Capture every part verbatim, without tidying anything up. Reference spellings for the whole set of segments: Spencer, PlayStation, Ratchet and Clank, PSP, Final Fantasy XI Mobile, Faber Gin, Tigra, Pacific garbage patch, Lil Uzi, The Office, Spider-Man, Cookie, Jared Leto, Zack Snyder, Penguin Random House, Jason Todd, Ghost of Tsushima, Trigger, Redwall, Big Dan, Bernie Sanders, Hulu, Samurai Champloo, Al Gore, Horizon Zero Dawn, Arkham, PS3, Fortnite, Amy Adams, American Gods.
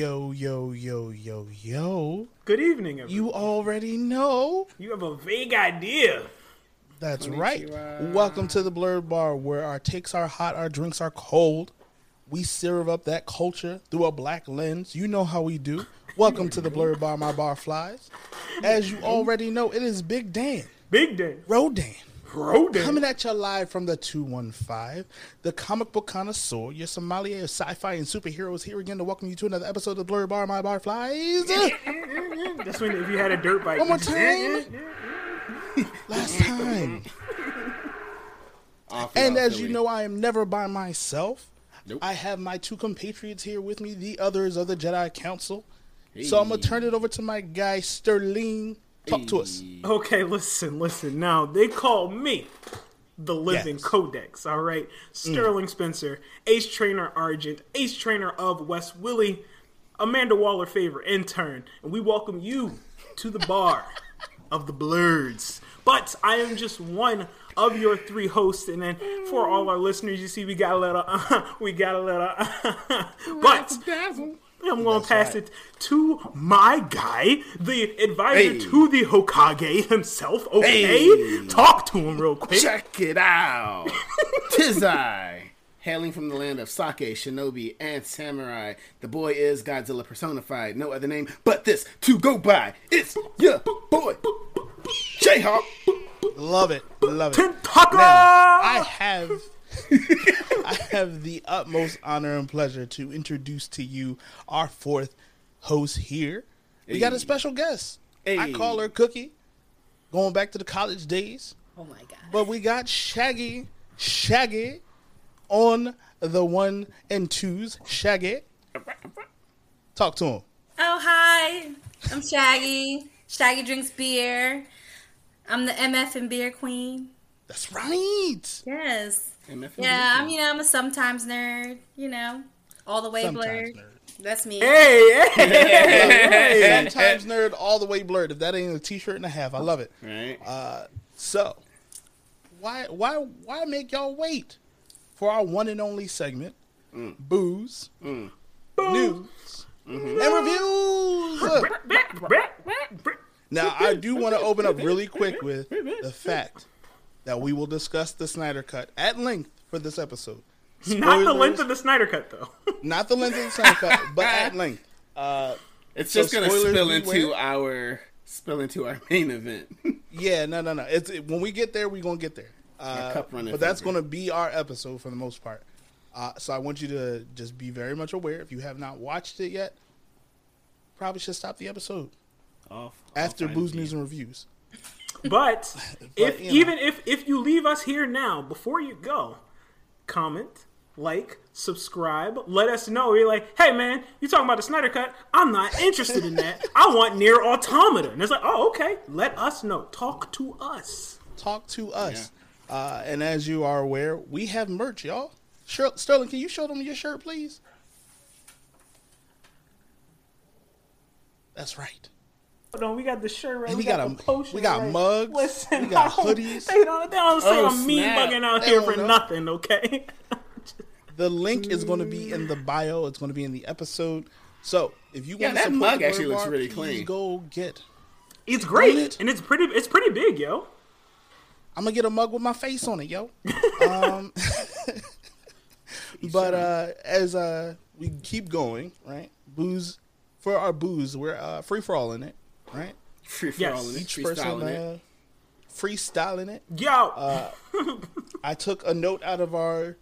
Yo, yo, yo, yo, yo. Good evening, everyone. You already know. You have a vague idea. That's Konnichiwa. Right. Welcome to the Blurred Bar, where our takes are hot, our drinks are cold. We serve up that culture through a black lens. You know how we do. Welcome to the Blurred Bar, my bar flies. As you already know, it is Big Dan. Big Dan. Rodan. Rodan. Coming at you live from the two one five, the comic book connoisseur, your sommelier of sci-fi and superheroes, here again to welcome you to another episode of Blurred Bar, my bar flies. That's when if you had a dirt bike. One more time. Last time. And as you know, I am never by myself. Nope. I have my two compatriots here with me, the others of the Jedi Council. Hey. So I'm going to turn it over to my guy, Sterling. Talk to us. Okay, listen, listen. Now, they call me the Living yes. Codex, all right? Sterling mm. Spencer, Ace Trainer Argent, Ace Trainer of West Willie, Amanda Waller Favor, intern. And we welcome you to the bar of the Blurreds. But I am just one of your three hosts. And then for all our listeners, you see, we got a little, uh, we got a little, uh, but... I'm going to pass right. it to my guy, the advisor hey. to the Hokage himself, okay? Hey. Talk to him real quick. Check it out. Tis I, hailing from the land of sake, shinobi, and samurai. The boy is Godzilla personified. No other name but this to go by. It's your boy, J-Hawk. Love it. Love it. Tentacra! Now, I have... I have the utmost honor and pleasure to introduce to you our fourth host here. We hey. got a special guest. Hey. I call her Cookie, going back to the college days. Oh my God. But we got Shaggy, Shaggy on the one and twos. Shaggy, talk to him. Oh, hi. I'm Shaggy. Shaggy drinks beer. I'm the M F and beer queen. That's right. Yes. Yeah, I'm, you know, I'm a sometimes nerd, you know, all the way sometimes blurred. Nerd. That's me. Hey, hey, hey. Sometimes nerd, all the way blurred. If that ain't a t-shirt and a half, I love it. Right. Uh, so, why, why, why make y'all wait for our one and only segment, mm. booze, mm. news, mm-hmm. and reviews? Now, I do want to open up really quick with the fact that we will discuss the Snyder Cut at length for this episode. Spoilers, not the length of the Snyder Cut, though. Not the length of the Snyder Cut, but at length. Uh, it's so just going to spill into our spill into our main event. Yeah, no, no, no. It's it, when we get there, we're going to get there. Uh, cup running but that's going to be our episode for the most part. Uh, so I want you to just be very much aware. If you have not watched it yet, probably should stop the episode off, after off Booze, News, and Reviews. But, but if you know. even if, if you leave us here now, before you go, comment, like, subscribe, let us know. You're like, hey, man, you talking about the Snyder Cut? I'm not interested in that. I want Nier Automata. And it's like, oh, okay. Let us know. Talk to us. Talk to us. Yeah. Uh, and as you are aware, we have merch, y'all. Sher- Sterling, can you show them your shirt, please? That's right. Hold on, we got the shirt right. And we, we got, got a potion. We got right. mugs. Listen, we got hoodies. They don't, they don't say oh, I'm mean bugging out they here for know. nothing, okay? The link is going to be in the bio. It's going to be in the episode. So if you yeah, want to support that mug, actually looks really clean. Go get. It's great, it. and it's pretty. It's pretty big, yo. I'm gonna get a mug with my face on it, yo. um, but uh, as uh, we keep going, right? Booze for our booze. We're uh, free for all in it. Right? Free for yes. all in it. Each freestyling person, uh, it. Freestyling it. Yo! Uh, I took a note out of our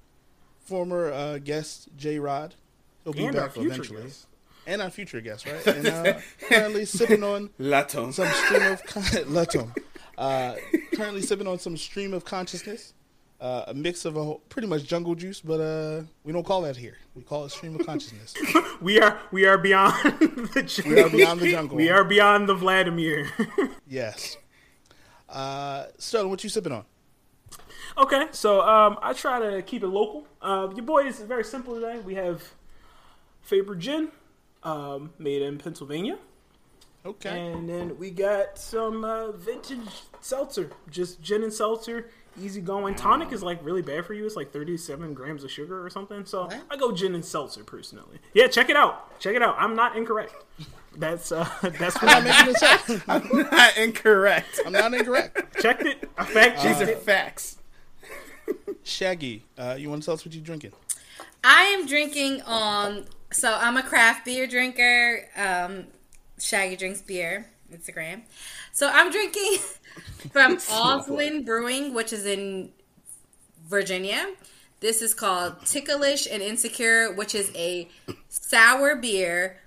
former uh, guest, J-Rod. He'll be and back eventually. Guest. And our future guest, right? And uh, currently sipping on Latom. some stream of con- Latom. Uh, currently sipping on some stream of consciousness. Uh, a mix of a whole, pretty much jungle juice, but uh, we don't call that here. We call it stream of consciousness. we are we are beyond the jungle. We are beyond the jungle. We are beyond the Vladimir. Yes. Uh, Sterling, what you sipping on? Okay, so um, I try to keep it local. Uh, your boy is very simple today. We have Faber Gin, um, made in Pennsylvania. Okay. And then we got some uh, vintage seltzer, just gin and seltzer, easy going. Tonic is like really bad for you. It's like thirty-seven grams of sugar or something. So what? I go gin and seltzer personally. Yeah, check it out. Check it out. I'm not incorrect. That's uh, that's what I'm making a check. I'm not incorrect. I'm not incorrect. Checked it. I fact checked uh, it. These are facts. Shaggy, uh, you want to tell us what you're drinking? I am drinking um. So I'm a craft beer drinker. Um, Shaggy drinks beer. Instagram. So I'm drinking from Oslin Brewing, which is in Virginia. This is called Ticklish and Insecure, which is a sour beer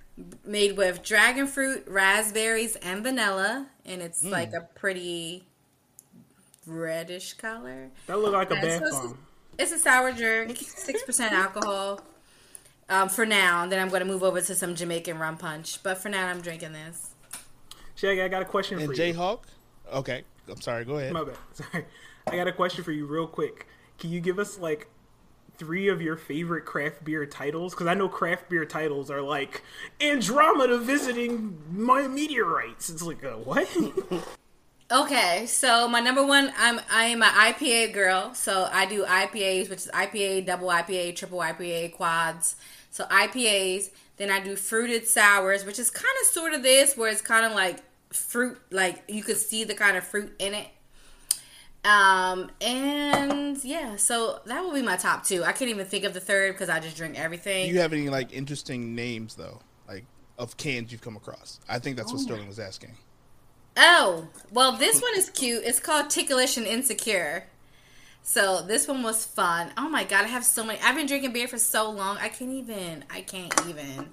made with dragon fruit, raspberries, and vanilla, and it's mm. like a pretty reddish color. That look like a right, bath bomb. So it's, it's a sour drink, six percent alcohol. Um, for now, and then I'm going to move over to some Jamaican rum punch. But for now, I'm drinking this. Shaggy, I got a question and for Jay you. And J-Hawk? Okay, I'm sorry. Go ahead. My bad. Sorry, I got a question for you, real quick. Can you give us like three of your favorite craft beer titles? Because I know craft beer titles are like Andromeda visiting my meteorites. It's like uh, what? Okay, so my number one, I'm I am an I P A girl. So I do I P As, which is I P A, double I P A, triple I P A, quads. So I P As. Then I do fruited sours, which is kind of sort of this, where it's kind of like fruit, like you could see the kind of fruit in it. Um and yeah, so that will be my top two. I couldn't even think of the third because I just drink everything. Do you have any like interesting names though, like of cans you've come across? I think that's oh. what Sterling was asking. Oh well, this one is cute. It's called Ticklish and Insecure. So this one was fun. Oh my god, I have so many. I've been drinking beer for so long. I can't even. I can't even.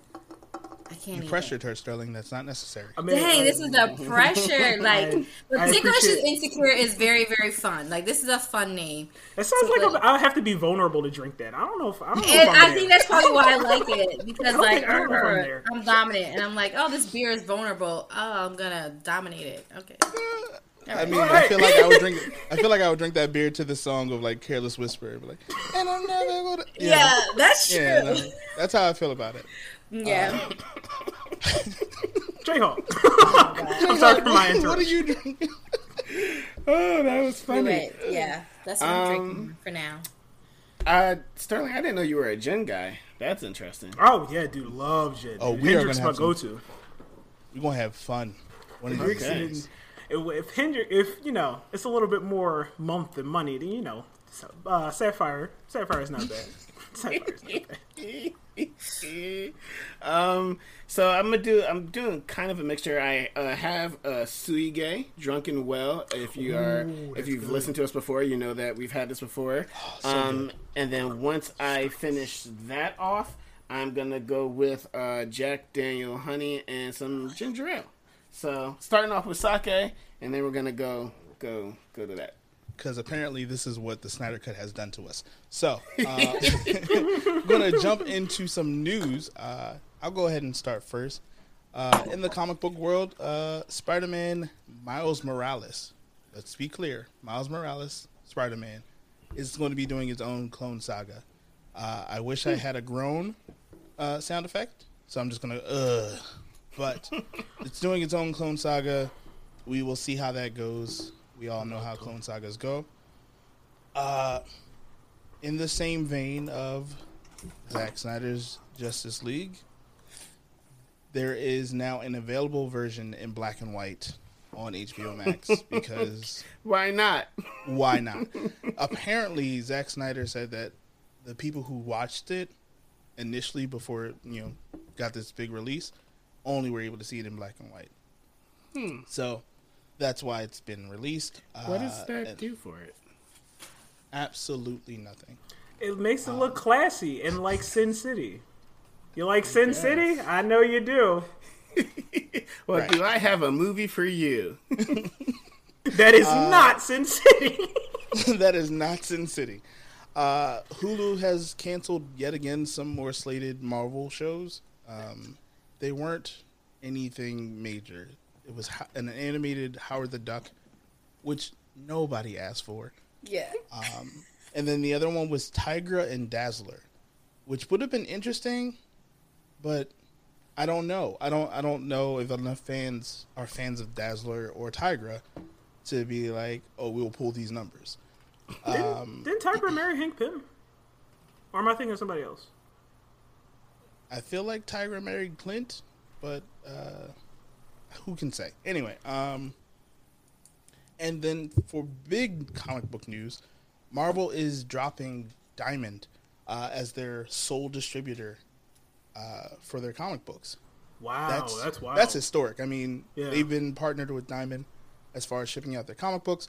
I can't. You even. pressured her, Sterling. That's not necessary. I mean, Dang, I, this is the pressure. Like, I, but Ticklish is Insecure is very, very fun. Like, this is a fun name. It sounds Ticklish. like I'll have to be vulnerable to drink that. I don't know if I don't know. And if I there. think that's probably why I like it, because like I'm, her, I'm dominant, and I'm like, oh, this beer is vulnerable. Oh, I'm gonna dominate it. Okay. Yeah. I mean, right. I feel like I would drink. I feel like I would drink that beer to the song of like "Careless Whisper," like, and I'm never gonna. Yeah, yeah that's true. Yeah, no, that's how I feel about it. Yeah. J-Hawk. Oh I'm sorry for my interruption. What are you drinking? Oh, that was funny. Right. Yeah, that's what um, I'm drinking for now. Uh, Sterling, I didn't know you were a gin guy. That's interesting. Oh yeah, dude, love gin. Oh, we Hendrick's are gonna my go-to. We're gonna have fun. One of these days. If Hendrick, if you know, it's a little bit more month than money, then you know, uh, Sapphire, Sapphire is not bad. Sapphire is not bad. um, so I'm gonna do. I'm doing kind of a mixture. I uh, have a Suige, Drunken Well. If you are, Ooh, if you've good. listened to us before, you know that we've had this before. Oh, so um, and then once I finish that off, I'm gonna go with uh, Jack Daniel Honey and some ginger ale. So, starting off with sake, and then we're going to go go, go to that. Because apparently this is what the Snyder Cut has done to us. So, uh, we're going to jump into some news. Uh, I'll go ahead and start first. Uh, in the comic book world, uh, Spider-Man Miles Morales, let's be clear, Miles Morales, Spider-Man, is going to be doing his own clone saga. Uh, I wish I had a groan uh, sound effect, so I'm just going to, ugh. But it's doing its own clone saga. We will see how that goes. We all know how clone sagas go. Uh, in the same vein of Zack Snyder's Justice League, there is now an available version in black and white on H B O Max because... Why not? Why not? Apparently, Zack Snyder said that the people who watched it initially before it, you know, got this big release... only were able to see it in black and white. Hmm. So that's why it's been released. What uh, does that do for it? Absolutely nothing. It makes it um, look classy and like Sin City. You like Sin yes. City? I know you do. Well, right. do I have a movie for you? That is uh, not Sin City. That is not Sin City. Uh, Hulu has canceled yet again some more slated Marvel shows. Um, They weren't anything major. It was an animated Howard the Duck, which nobody asked for. Yeah. Um, and then the other one was Tigra and Dazzler, which would have been interesting, but I don't know. I don't. I don't know if enough fans are fans of Dazzler or Tigra to be like, oh, we'll pull these numbers. Didn't, um, didn't Tigra marry Hank Pym? Or am I thinking of somebody else? I feel like Tigra married Clint, but uh, who can say? Anyway, um, and then for big comic book news, Marvel is dropping Diamond uh, as their sole distributor uh, for their comic books. Wow, that's, that's wild. That's historic. I mean, yeah. They've been partnered with Diamond as far as shipping out their comic books.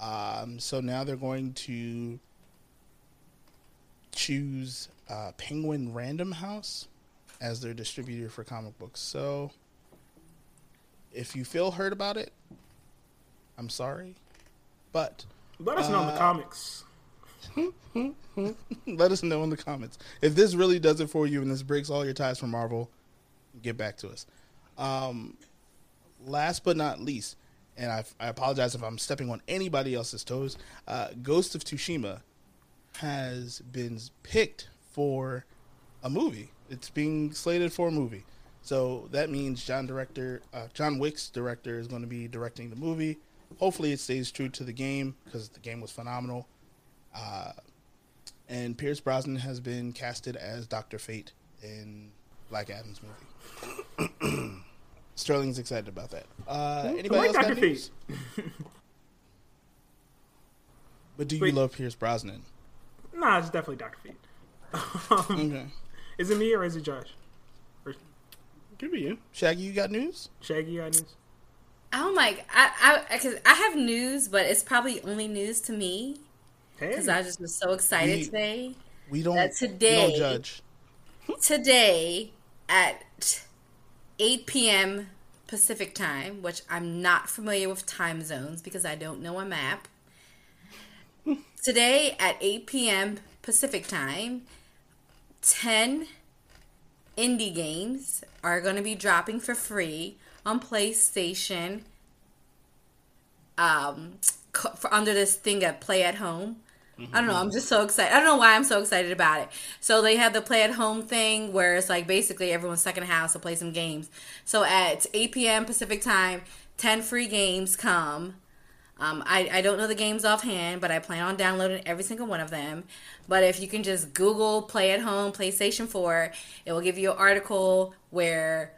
Um, so now they're going to choose uh, Penguin Random House as their distributor for comic books. So if you feel hurt about it, I'm sorry, but let us uh, know in the comments. Let us know in the comments if this really does it for you and this breaks all your ties from Marvel. Get back to us. Um, last but not least, and I, I apologize if I'm stepping on anybody else's toes. Uh, Ghost of Tsushima has been picked for a movie. It's being slated for a movie, so that means John director uh, John Wick's director is going to be directing the movie. Hopefully, it stays true to the game because the game was phenomenal. Uh, and Pierce Brosnan has been casted as Doctor Fate in Black Adam's movie. Sterling's excited about that. Uh, anybody like else Doctor got news? But do you Wait. love Pierce Brosnan? Nah, it's definitely Doctor Fate. um, okay. Is it me or is it Josh? Or... Could be you. Shaggy, you got news? Shaggy, you got news? Oh my! I I cause I have news, but it's probably only news to me. Because hey. I just was so excited we, today. We don't. That today, we don't judge. Today at eight p.m. Pacific time, which I'm not familiar with time zones because I don't know a map. Today at eight p.m. Pacific time, ten indie games are going to be dropping for free on PlayStation, um, for, under this thing at Play at Home. Mm-hmm. I don't know. I'm just so excited. I don't know why I'm so excited about it. So they have the Play at Home thing where it's like basically everyone's stuck in a house to play some games. So at eight p.m. Pacific time, ten free games come. Um, I, I don't know the games offhand, but I plan on downloading every single one of them. But if you can just Google Play at Home PlayStation four, it will give you an article where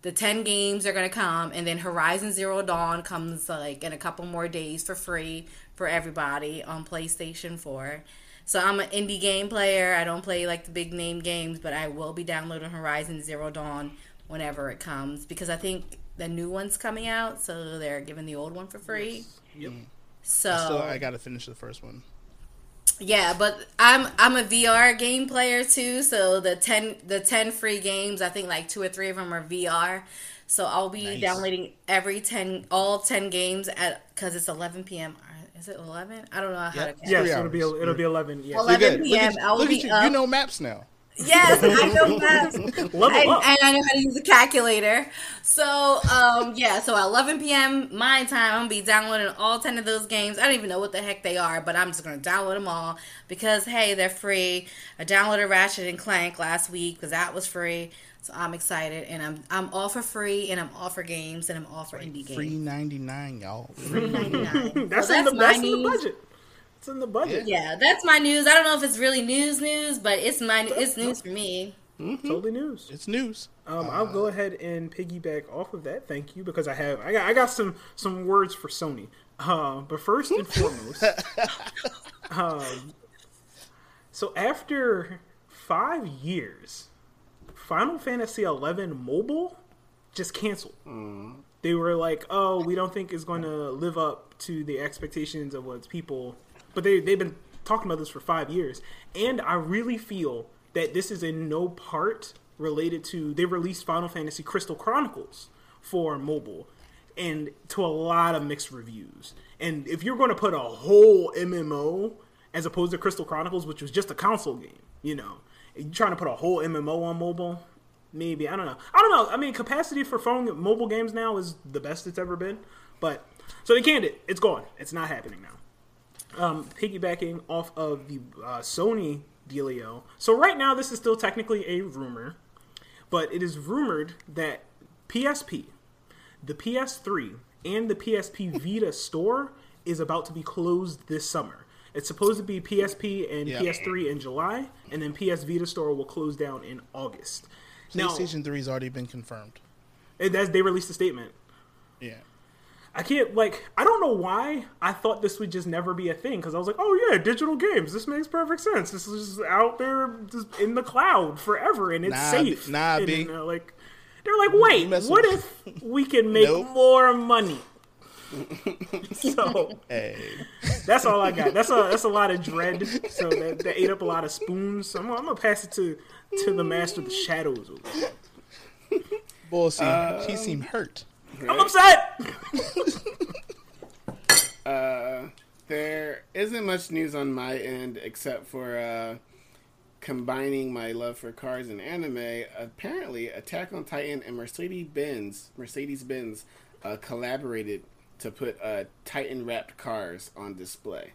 the ten games are going to come, and then Horizon Zero Dawn comes like in a couple more days for free for everybody on PlayStation four. So I'm an indie game player. I don't play like the big name games, but I will be downloading Horizon Zero Dawn whenever it comes because I think the new one's coming out, so they're giving the old one for free. Yes. Yep. So I, still, I gotta finish the first one. Yeah, but I'm I'm a V R game player too, so the ten the ten free games, I think like two or three of them are V R. So I'll be nice. downloading every ten all ten games at because it's eleven p.m. Is it eleven? I don't know how yep. to. Yes, yeah, so it'll be it'll be eleven. Yeah. eleven p.m. You, I'll be you. up. You know maps now. Yes, I know maps, I, and I know how to use a calculator. So, um, yeah, so at eleven p.m. my time, I'm going to be downloading all ten of those games. I don't even know what the heck they are, but I'm just going to download them all because, hey, they're free. I downloaded Ratchet and Clank last week because that was free. So I'm excited, and I'm I'm all for free, and I'm all for games, and I'm all for indie games. Free ninety-nine, y'all. Free ninety-nine. That's, so that's, in the, that's in the budget. It's in the budget. Yeah, that's my news. I don't know if it's really news, news, but it's my it's news for me. Mm-hmm. Totally news. It's news. Um, uh, I'll go ahead and piggyback off of that. Thank you, because I have I got I got some some words for Sony. Uh, but first and foremost, um, so after five years, Final Fantasy eleven Mobile just canceled. Mm. They were like, "Oh, we don't think it's going to live up to the expectations of what people." But they, they've been talking about this for five years. And I really feel that this is in no part related to... They released Final Fantasy Crystal Chronicles for mobile. And to a lot of mixed reviews. And if you're going to put a whole M M O as opposed to Crystal Chronicles, which was just a console game, you know. You're trying to put a whole M M O on mobile? Maybe. I don't know. I don't know. I mean, capacity for phone mobile games now is the best it's ever been. But... So they canned it. It's gone. It's not happening now. Um, piggybacking off of the uh, Sony dealio. So right now, this is still technically a rumor, But it is rumored that P S P, the P S three, and the P S P Vita store is about to be closed this summer. It's supposed to be P S P and yeah. P S three in July, and then P S Vita store will close down in August. PlayStation three has already been confirmed. It, that's, they released a statement. Yeah. I can't, like, I don't know why I thought this would just never be a thing, because I was like, oh, yeah, digital games. This makes perfect sense. This is just out there just in the cloud forever, and it's nah, safe. Nah, and, B. You know, like, they're like, wait, what if we can make nope. more money? So hey. That's all I got. That's a that's a lot of dread. So that, that ate up a lot of spoons. So I'm, I'm gonna pass it to to the master of the shadows. Boy, she um, seemed hurt. Right? I'm upset. uh, there isn't much news on my end except for uh, combining my love for cars and anime. Apparently, Attack on Titan and Mercedes-Benz Mercedes-Benz uh, collaborated to put uh, Titan-wrapped cars on display.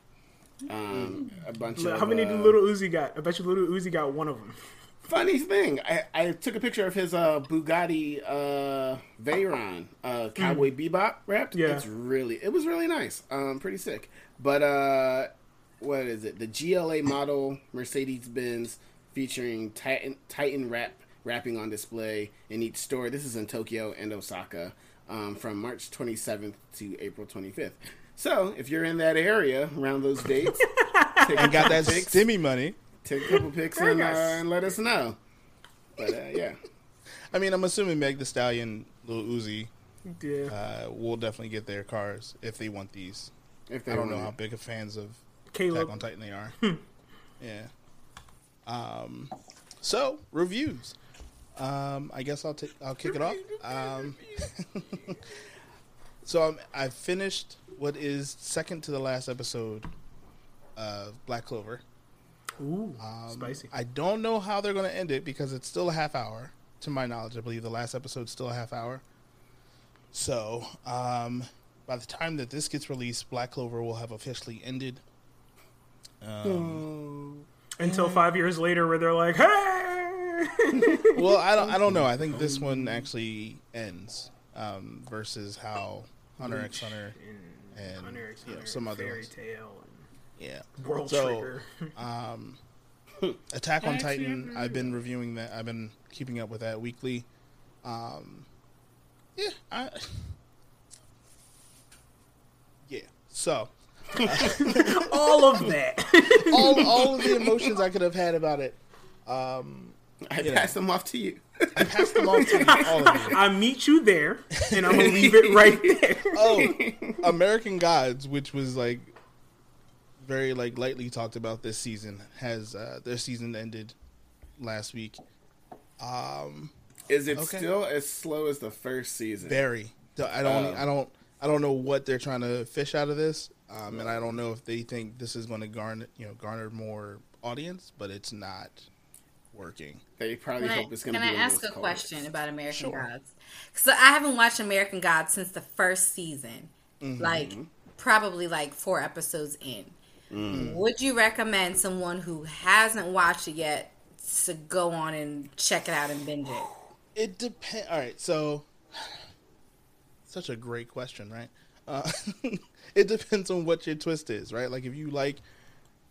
Um, a bunch How of... How many uh, did Lil Uzi got? I bet you Lil Uzi got one of them. Funny thing, I, I took a picture of his uh, Bugatti uh, Veyron, uh, Cowboy mm. Bebop wrapped. Yeah. It's really, it was really nice. Um, pretty sick. But uh, what is it? The G L A model Mercedes-Benz featuring Titan Titan wrap wrapping on display in each store. This is in Tokyo and Osaka. Um, from March twenty-seventh to April twenty-fifth. So, if you're in that area around those dates, take and got that pics, stimmy money, take a couple pics and, uh, and let us know. But, uh, yeah. I mean, I'm assuming Meg Thee Stallion, Lil Uzi, yeah. uh, will definitely get their cars if they want these. If they I don't know it. How big of fans of Caleb. Attack on Titan they are. Hmm. Yeah. Um. So, reviews. Um, I guess I'll take. I'll kick it off. Um, so I'm, I finished what is second to the last episode of Black Clover. Ooh, um, spicy! I don't know how they're going to end it because it's still a half hour, to my knowledge. I believe the last episode's still a half hour. So um, by the time that this gets released, Black Clover will have officially ended. Um, Until five years later, where they're like, "Hey." Well, I don't. I don't know. I think this one actually ends um, versus how Hunter Leech x Hunter and, and Hunter x Hunter, you know, some other Fairy Tail, and yeah, World so, Trigger. um, Attack on Titan. I've been reviewing that. I've been keeping up with that weekly. Um, yeah, I, yeah. So uh, all of that, all all of the emotions I could have had about it. Um, I you pass know. them off to you. I pass them off to you, all of you. I meet you there, and I'm going to leave it right there. Oh, American Gods, which was, like, very, like, lightly talked about this season, has, uh, their season ended last week. Um, Is it okay. still as slow as the first season? Very. I don't, um, I don't, I don't know what they're trying to fish out of this, um, and I don't know if they think this is going to garner, you know, garner more audience, but it's not... working. They probably can hope it's going to be. Can I ask a colors. question about American sure. Gods? So I haven't watched American Gods since the first season, mm-hmm. like probably like four episodes in. Mm. Would you recommend someone who hasn't watched it yet to go on and check it out and binge it? It depends. All right, so such a great question, right? Uh, it depends on what your twist is, right? Like if you like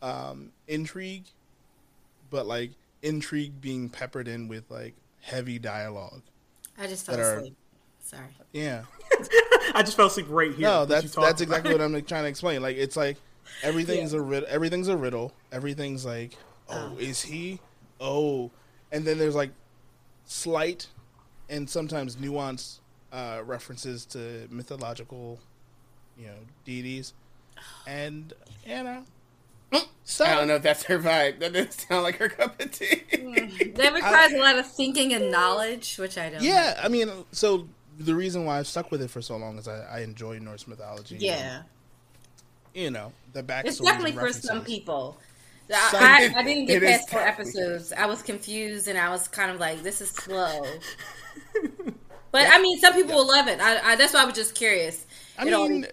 um, intrigue, but like. Intrigue being peppered in with like heavy dialogue. I just fell are, asleep. Sorry. Yeah. I just fell asleep right here. No, that's that's exactly what I'm like, trying to explain. Like it's like everything's yeah. a riddle. Everything's a riddle. Everything's like, oh, oh, is he? Oh, and then there's like slight and sometimes nuanced uh, references to mythological, you know, deities, and you know. So, I don't know if that's her vibe. That doesn't sound like her cup of tea. That requires I, a lot of thinking and knowledge, which I don't. Yeah, know. I mean, so the reason why I've stuck with it for so long is I, I enjoy Norse mythology. Yeah. And, you know, the backstory. It's definitely for some people. Some, I, I didn't get past four episodes. I was confused and I was kind of like, this is slow. But, yeah. I mean, some people yeah. will love it. I, I That's why I was just curious. I it mean, always,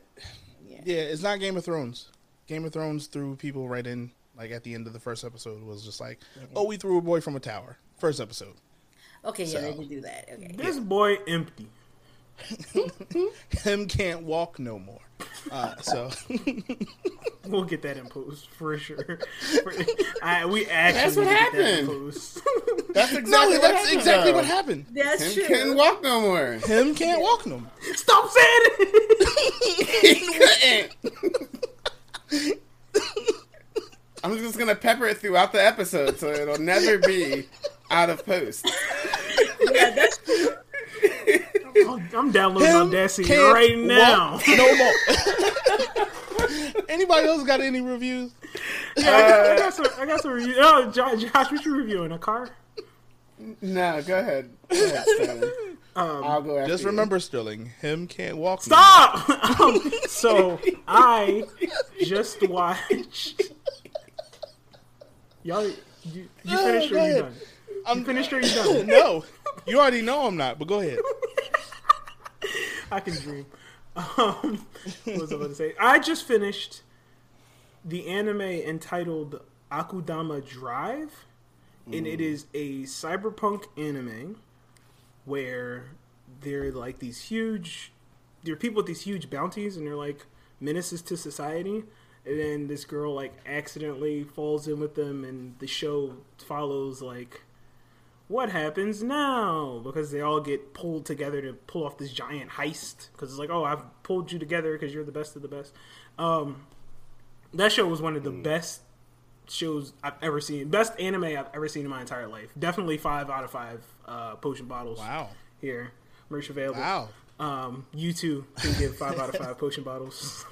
yeah. yeah, it's not Game of Thrones. Game of Thrones threw people right in, like, at the end of the first episode was just like, oh, we threw a boy from a tower. First episode. Okay, yeah, so, they can do that. Okay. This yeah. boy empty. Him can't walk no more. Uh, so we'll get that in post for sure. For, I, we actually that's what happened. That in post. That's exactly no, what that's happened. exactly what happened. That's Him true. Can't walk no more. Him can't walk no more. Stop saying it. He couldn't. I'm just gonna pepper it throughout the episode, so it'll never be out of post. Yeah, that's true. I'm downloading Audacity right now. No more. Anybody else got any reviews? Yeah, I got, I got some. I got some reviews. Oh, Josh, Josh, what you reviewing? A car? No, go ahead. Go ahead Sterling. Um, I'll go after Just you. Remember, Sterling, him can't walk. Stop. Um, so I just watched. Y'all, you, you no, finished or you done? I'm you finished or you done? No, you already know I'm not. But go ahead. I can dream. Um, what was I going to say? I just finished the anime entitled Akudama Drive, mm. and it is a cyberpunk anime where they're like these huge, there are people with these huge bounties, and they're like menaces to society. And then this girl like accidentally falls in with them, and the show follows like. What happens now? Because they all get pulled together to pull off this giant heist. Because it's like, oh, I've pulled you together because you're the best of the best. Um, that show was one of the mm. best shows I've ever seen. Best anime I've ever seen in my entire life. Definitely five out of five uh, potion bottles. Wow. Here. Merch available. Wow. Um, you too can give five out of five potion bottles.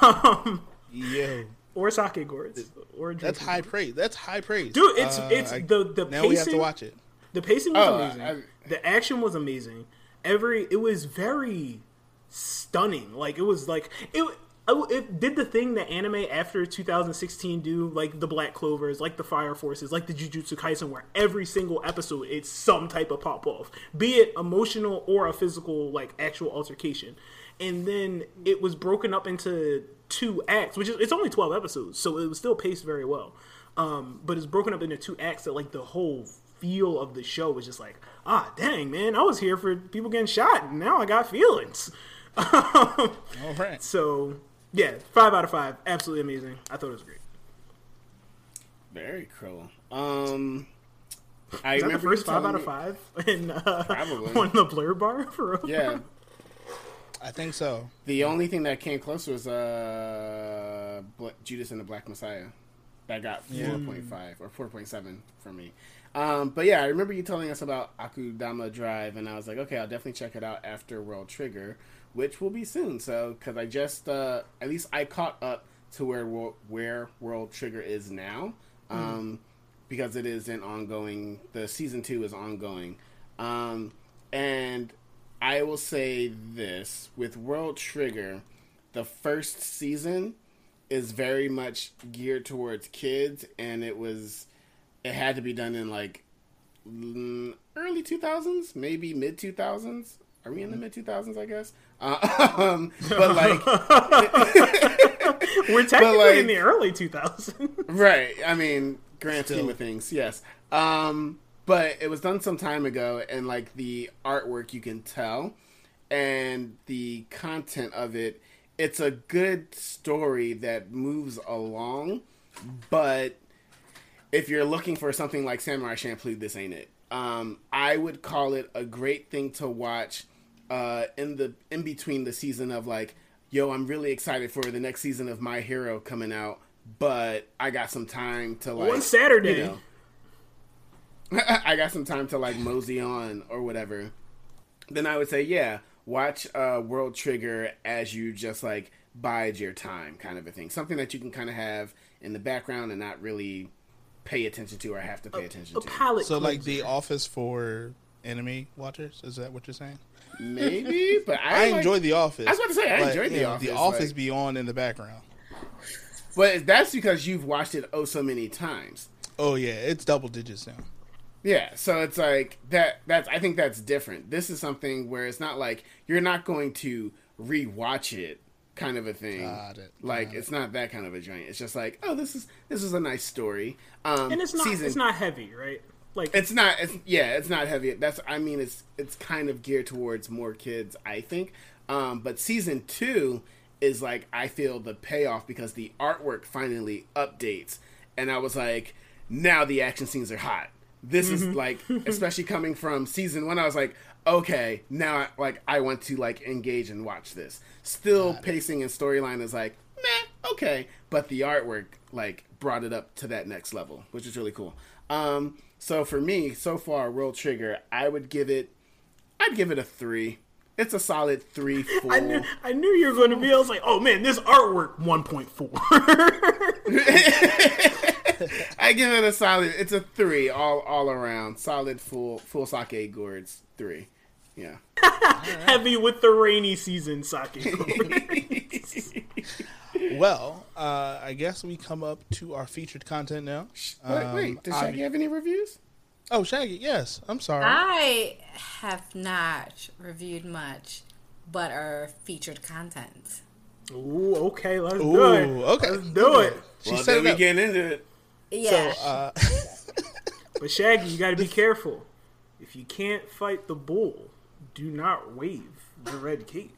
um, yeah. Or sake gourds. Or that's high gourds. praise. That's high praise, dude. It's uh, it's I, the the now pacing, we have to watch it. The pacing was oh, amazing. I, I, the action was amazing. Every it was very stunning. Like it was like it. It did the thing that anime after two thousand sixteen do, like the Black Clovers, like the Fire Forces, like the Jujutsu Kaisen, where every single episode it's some type of pop off, be it emotional or a physical, like actual altercation. And then it was broken up into two acts, which is it's only twelve episodes, so it was still paced very well. Um, but it's broken up into two acts that like the whole feel of the show was just like, ah, dang man, I was here for people getting shot, and now I got feelings. All right. So. Yeah, five out of five. Absolutely amazing. I thought it was great. Very cool. Um, I Is that remember the first five out of five in, uh, on the Blurred Bar for real? Yeah. I think so. The yeah. only thing that came close was uh, Judas and the Black Messiah. That got four point five yeah. or four point seven for me. Um, but yeah, I remember you telling us about Akudama Drive, and I was like, okay, I'll definitely check it out after World Trigger, which will be soon. So, because I just, uh, at least I caught up to where where World Trigger is now, um, mm. because it is an ongoing. The season two is ongoing, um, and I will say this with World Trigger, the first season is very much geared towards kids, and it was it had to be done in like early two thousands, maybe mid two thousands. Are we in the mid two thousands? I guess. Uh, um, but like, we're technically like, in the early two thousands, right? I mean, grand scheme of things, yes. Um, but it was done some time ago, and like the artwork, you can tell, and the content of it. It's a good story that moves along, but if you're looking for something like Samurai Champloo, this ain't it. Um, I would call it a great thing to watch. Uh, in the in between the season of like, yo, I'm really excited for the next season of My Hero coming out, but I got some time to like one Saturday. You know, I got some time to like mosey on or whatever. Then I would say, yeah, watch uh, World Trigger as you just like bide your time, kind of a thing. Something that you can kind of have in the background and not really pay attention to or have to pay a, attention a to. So like The Office for anime watchers, is that what you're saying? Maybe, but I, I enjoy like, The Office. I was about to say I like, enjoy The know, Office. The Office like, be on in the background, but that's because you've watched it oh so many times. Oh yeah, it's double digits now. Yeah, so it's like that. That's I think that's different. This is something where it's not like you're not going to rewatch it, kind of a thing. Got it. Like Got it's it. not that kind of a joint. It's just like oh, this is this is a nice story, um, and it's not season... it's not heavy, right? Like it's not, it's, yeah, it's not heavy. That's, I mean, it's it's kind of geared towards more kids, I think. Um, but season two is like, I feel the payoff because the artwork finally updates, and I was like, now the action scenes are hot. This mm-hmm. is like, especially coming from season one, I was like, okay, now I, like I want to like engage and watch this. Still, God. Pacing and storyline is like, meh, okay, but the artwork like brought it up to that next level, which is really cool. Um, so for me, so far, World Trigger, I would give it, I'd give it a three. It's a solid three, four. I knew, I knew you were going to be. I was like, oh man, this artwork one point four. I give it a solid. It's a three all all around. Solid full full sake gourds three. Yeah. Heavy with the rainy season sake gourds. Well, uh, I guess we come up to our featured content now. Um, wait, wait, does Shaggy I... have any reviews? Oh, Shaggy, yes. I'm sorry. I have not reviewed much, but our featured content. Ooh, okay. Let's Ooh, do it. Okay. Let's do it. She well, said we get into it. Yeah. So, uh... but Shaggy, you got to be careful. If you can't fight the bull, do not wave the red cape.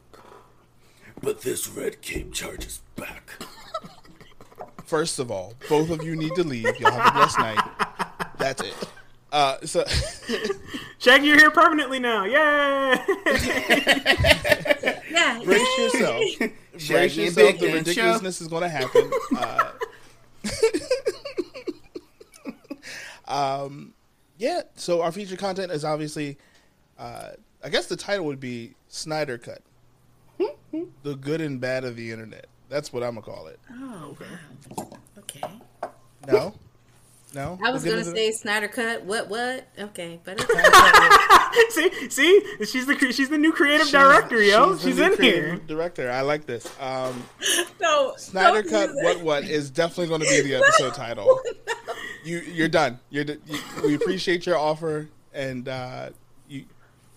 But this red cape charges back. First of all, both of you need to leave. Y'all have a blessed night. That's it. Uh, so Shaggy, you're here permanently now. Yay! Yeah, brace yay! yourself. Brace Shaggy yourself. The ridiculousness show. Is going to happen. Uh, um, yeah. So our featured content is obviously, uh, I guess the title would be Snyder Cut: The Good and Bad of the Internet. That's what I'm gonna call it. Oh, okay. Okay. No. No, I was gonna say the... Snyder Cut. What? What? Okay, but it's... see, see, she's the she's the new creative she's, director, yo. She's, she's in here, director. I like this. Um, no, Snyder Cut. What? What is definitely going to be the episode no, title? No. You, you're done. You're. You, we appreciate your offer, and uh, you.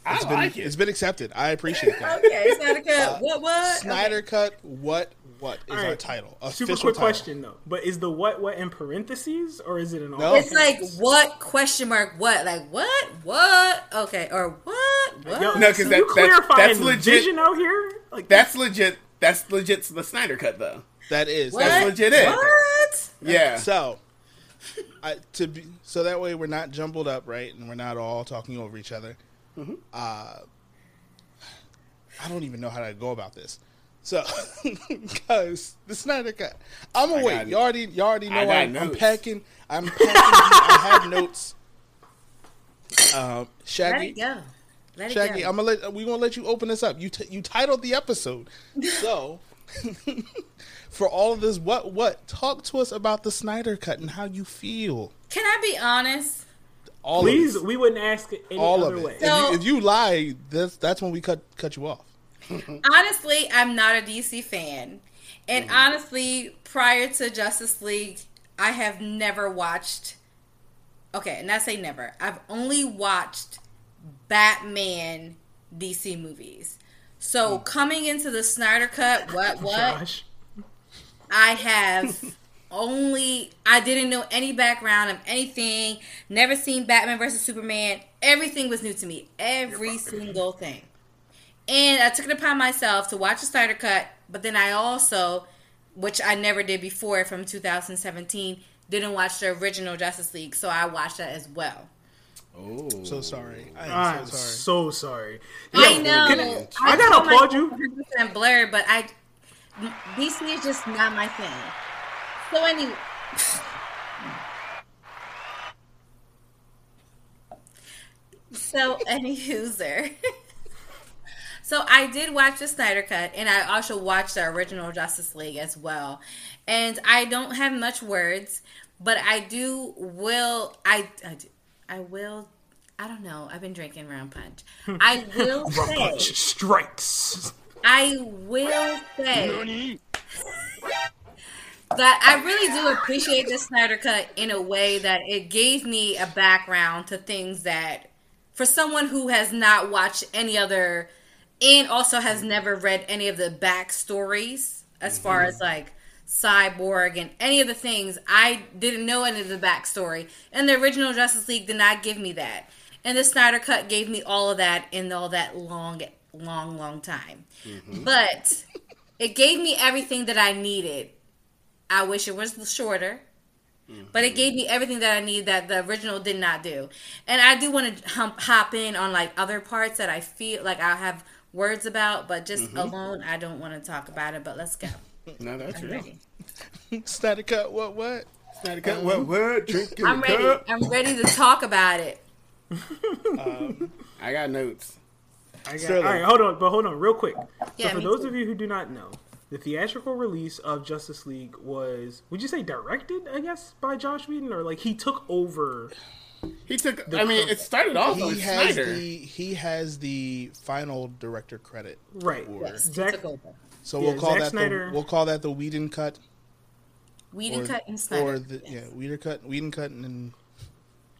It's I been, like it. It's been accepted. I appreciate that. Okay, Snyder Cut. Uh, what? What? Snyder okay. Cut. What? What is right. our title? Official Super quick title. Question though. But is the what what in parentheses or is it an all? No. It's like what question mark what like what what okay or what what? Yo, no, because so that, that, that's legit. Vision out here? Like that's, that's legit. That's legit. The Snyder Cut though. That is. What? That's legit. It. What? Yeah. So, I, to be so that way we're not jumbled up, right? And we're not all talking over each other. Mm-hmm. Uh, I don't even know how to go about this. So, because the Snyder Cut, I'm awake. You already, you already know I I'm, I'm packing. I'm packing. I have notes. Um, Shaggy, let it go. Let it Shaggy, go. I'm gonna let we gonna let you open this up. You t- you titled the episode, so for all of this, what what? Talk to us about the Snyder Cut and how you feel. Can I be honest? All Please, we wouldn't ask it any all other of it. Way. So, if, you, if you lie, that's that's when we cut cut you off. Honestly, I'm not a D C fan. And mm-hmm. honestly, prior to Justice League, I have never watched... Okay, and I say never. I've only watched Batman D C movies. So mm. coming into the Snyder Cut, what, what? Gosh. I have only... I didn't know any background of anything. Never seen Batman versus Superman. Everything was new to me. Every single thing. And I took it upon myself to watch the Snyder Cut, but then I also, which I never did before from two thousand seventeen, didn't watch the original Justice League, so I watched that as well. Oh. So sorry. I am so sorry. so sorry. I Yo, know. I, I, I gotta applaud you. one hundred percent blurred, but I, D C is just not my thing. So anyway. so any user... So I did watch the Snyder Cut, and I also watched the original Justice League as well. And I don't have much words, but I do will I I, do, I will I don't know. I've been drinking rum punch. I will say rum punch strikes. I will say that I really do appreciate the Snyder Cut in a way that it gave me a background to things that, for someone who has not watched any other. And also has never read any of the backstories as far as like Cyborg, and any of the things. I didn't know any of the backstory. And the original Justice League did not give me that. And the Snyder Cut gave me all of that in all that long, long, long time. Mm-hmm. But it gave me everything that I needed. I wish it was shorter. Mm-hmm. But it gave me everything that I needed that the original did not do. And I do want to hump, hop in on like other parts that I feel like I have words about. But just mm-hmm. alone, I don't want to talk about it. But let's go. No, that's ready. Snyder Cut, what, what? Snyder Cut, um, what, what? Drinking I'm ready. Cup. I'm ready to talk about it. um, I got notes. I got, all right, hold on, but hold on, real quick. Yeah, so for those too. of you who do not know, the theatrical release of Justice League was, would you say, directed? I guess by Josh Whedon, or like he took over. He took. The, I mean, the, it started off with Snyder. The, he has the final director credit, right? Yes, Zach, so we'll yeah, call Zack that Snyder. The, we'll call that the Whedon cut. Whedon or, cut and Snyder. Or the, yes. Yeah, Whedon cut, Whedon cut, and then.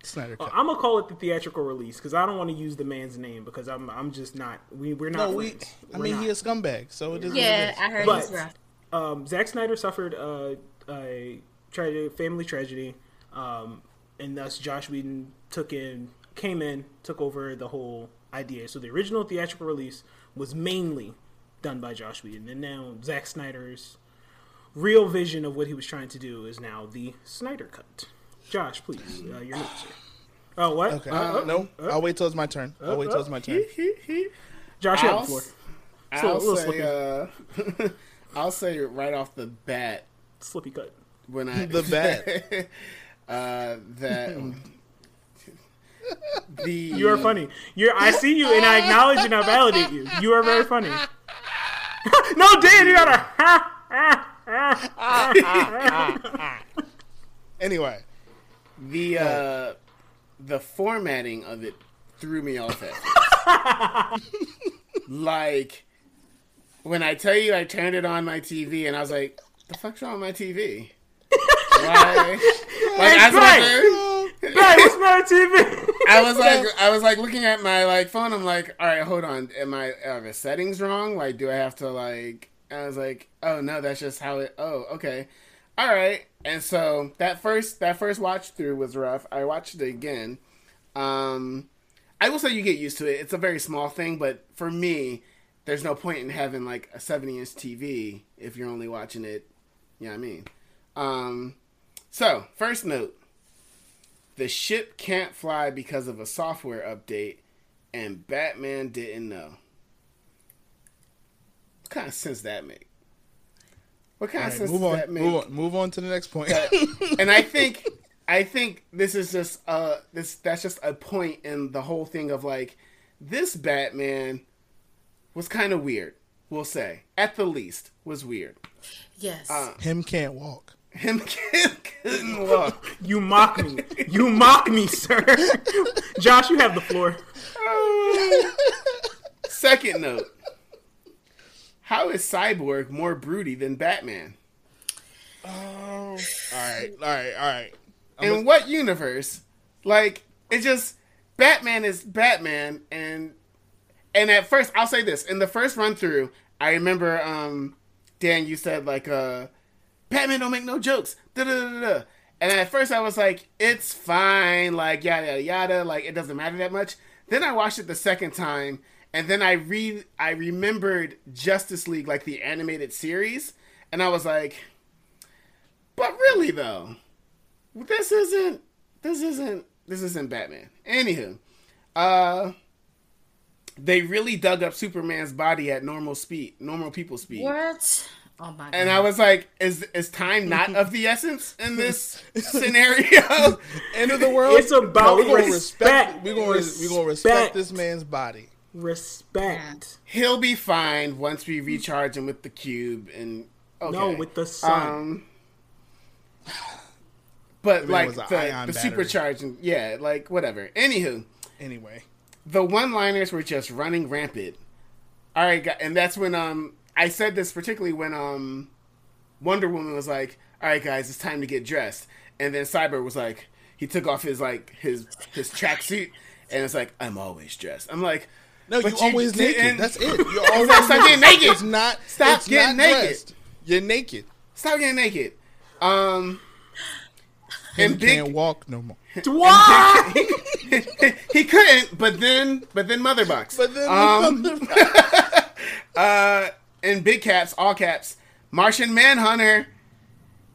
Snyder Cut. Uh, I'm gonna call it the theatrical release because I don't want to use the man's name because I'm I'm just not we we're not. No, we, I we're mean not. He is a scumbag, so it is. Yeah, I heard. But he's rough. Um, Zack Snyder suffered a, a tragedy, family tragedy, um, and thus Josh Whedon took in, came in, took over the whole idea. So the original theatrical release was mainly done by Josh Whedon, and now Zack Snyder's real vision of what he was trying to do is now the Snyder Cut. Josh, please, uh, your notes here. Oh, what? Okay. Uh, uh, no, uh, I'll wait till it's my turn. I'll uh, wait till it's my turn. He, he, he. Josh, you're on the floor. I'll, so, I'll, say, uh, I'll say right off the bat. Slippy cut. When I The bat. uh, that... the, you are funny. You're. I see you, and I acknowledge and I validate you. You are very funny. No, Dan, you gotta... Anyway, the uh, the formatting of it threw me off at first. Like, when I tell you I turned it on my T V and I was like, the fuck's wrong with my T V? Why? Like, hey, I was like, hey, what's my T V? I was like, I was like looking at my like phone. I'm like, all right, hold on. Am I are the settings wrong? Like, do I have to like? I was like, oh no, that's just how it. Oh, okay. All right, and so that first that first watch through was rough. I watched it again. Um, I will say you get used to it. It's a very small thing, but for me, there's no point in having like a seventy inch T V if you're only watching it. You know what I mean? Um, so first note: the ship can't fly because of a software update, and Batman didn't know. What kind of sense that make? What kind right, of sense move on, does that make? Move on, move on to the next point. And I think, I think this is just uh this that's just a point in the whole thing of like this Batman was kind of weird. We'll say at the least was weird. Yes, uh, him can't walk. Him can't, couldn't walk. You mock me. You mock me, sir. Josh, you have the floor. Um, second note. How is Cyborg more broody than Batman? Oh, all right, all right, all right. I'm In what universe? Like, it's just Batman is Batman, and and at first, I'll say this: in the first run through, I remember um, Dan, you said like, uh, "Batman don't make no jokes." Da da da da. And at first, I was like, "It's fine," like yada yada yada, like it doesn't matter that much. Then I watched it the second time. And then I re I remembered Justice League, like the animated series, and I was like, "But really, though, this isn't this isn't this isn't Batman." Anywho, uh, they really dug up Superman's body at normal speed, normal people speed. What? Oh my God. And I was like, "Is is time not of the essence in this scenario? End of the world? It's about no, we're respect. We're gonna respect. We're gonna respect this man's body." Respect. He'll be fine once we recharge him with the cube and okay. No, with the sun. Um, but like the, the supercharging, yeah, like whatever. Anywho, anyway, the one-liners were just running rampant. All right, and that's when um I said this particularly when um Wonder Woman was like, "All right, guys, it's time to get dressed," and then Cyborg was like, he took off his like his his tracksuit and it's like, "I'm always dressed." I'm like. No, but you, you always naked. That's it. You're always stop naked. Getting naked. It's not. Stop it's getting not naked. Dressed. You're naked. Stop getting naked. Um, and Big can't walk no more. Why? Big, he, he couldn't, but then, but then Motherbox. But then um, Motherbox. uh, and big caps, all caps. Martian Manhunter.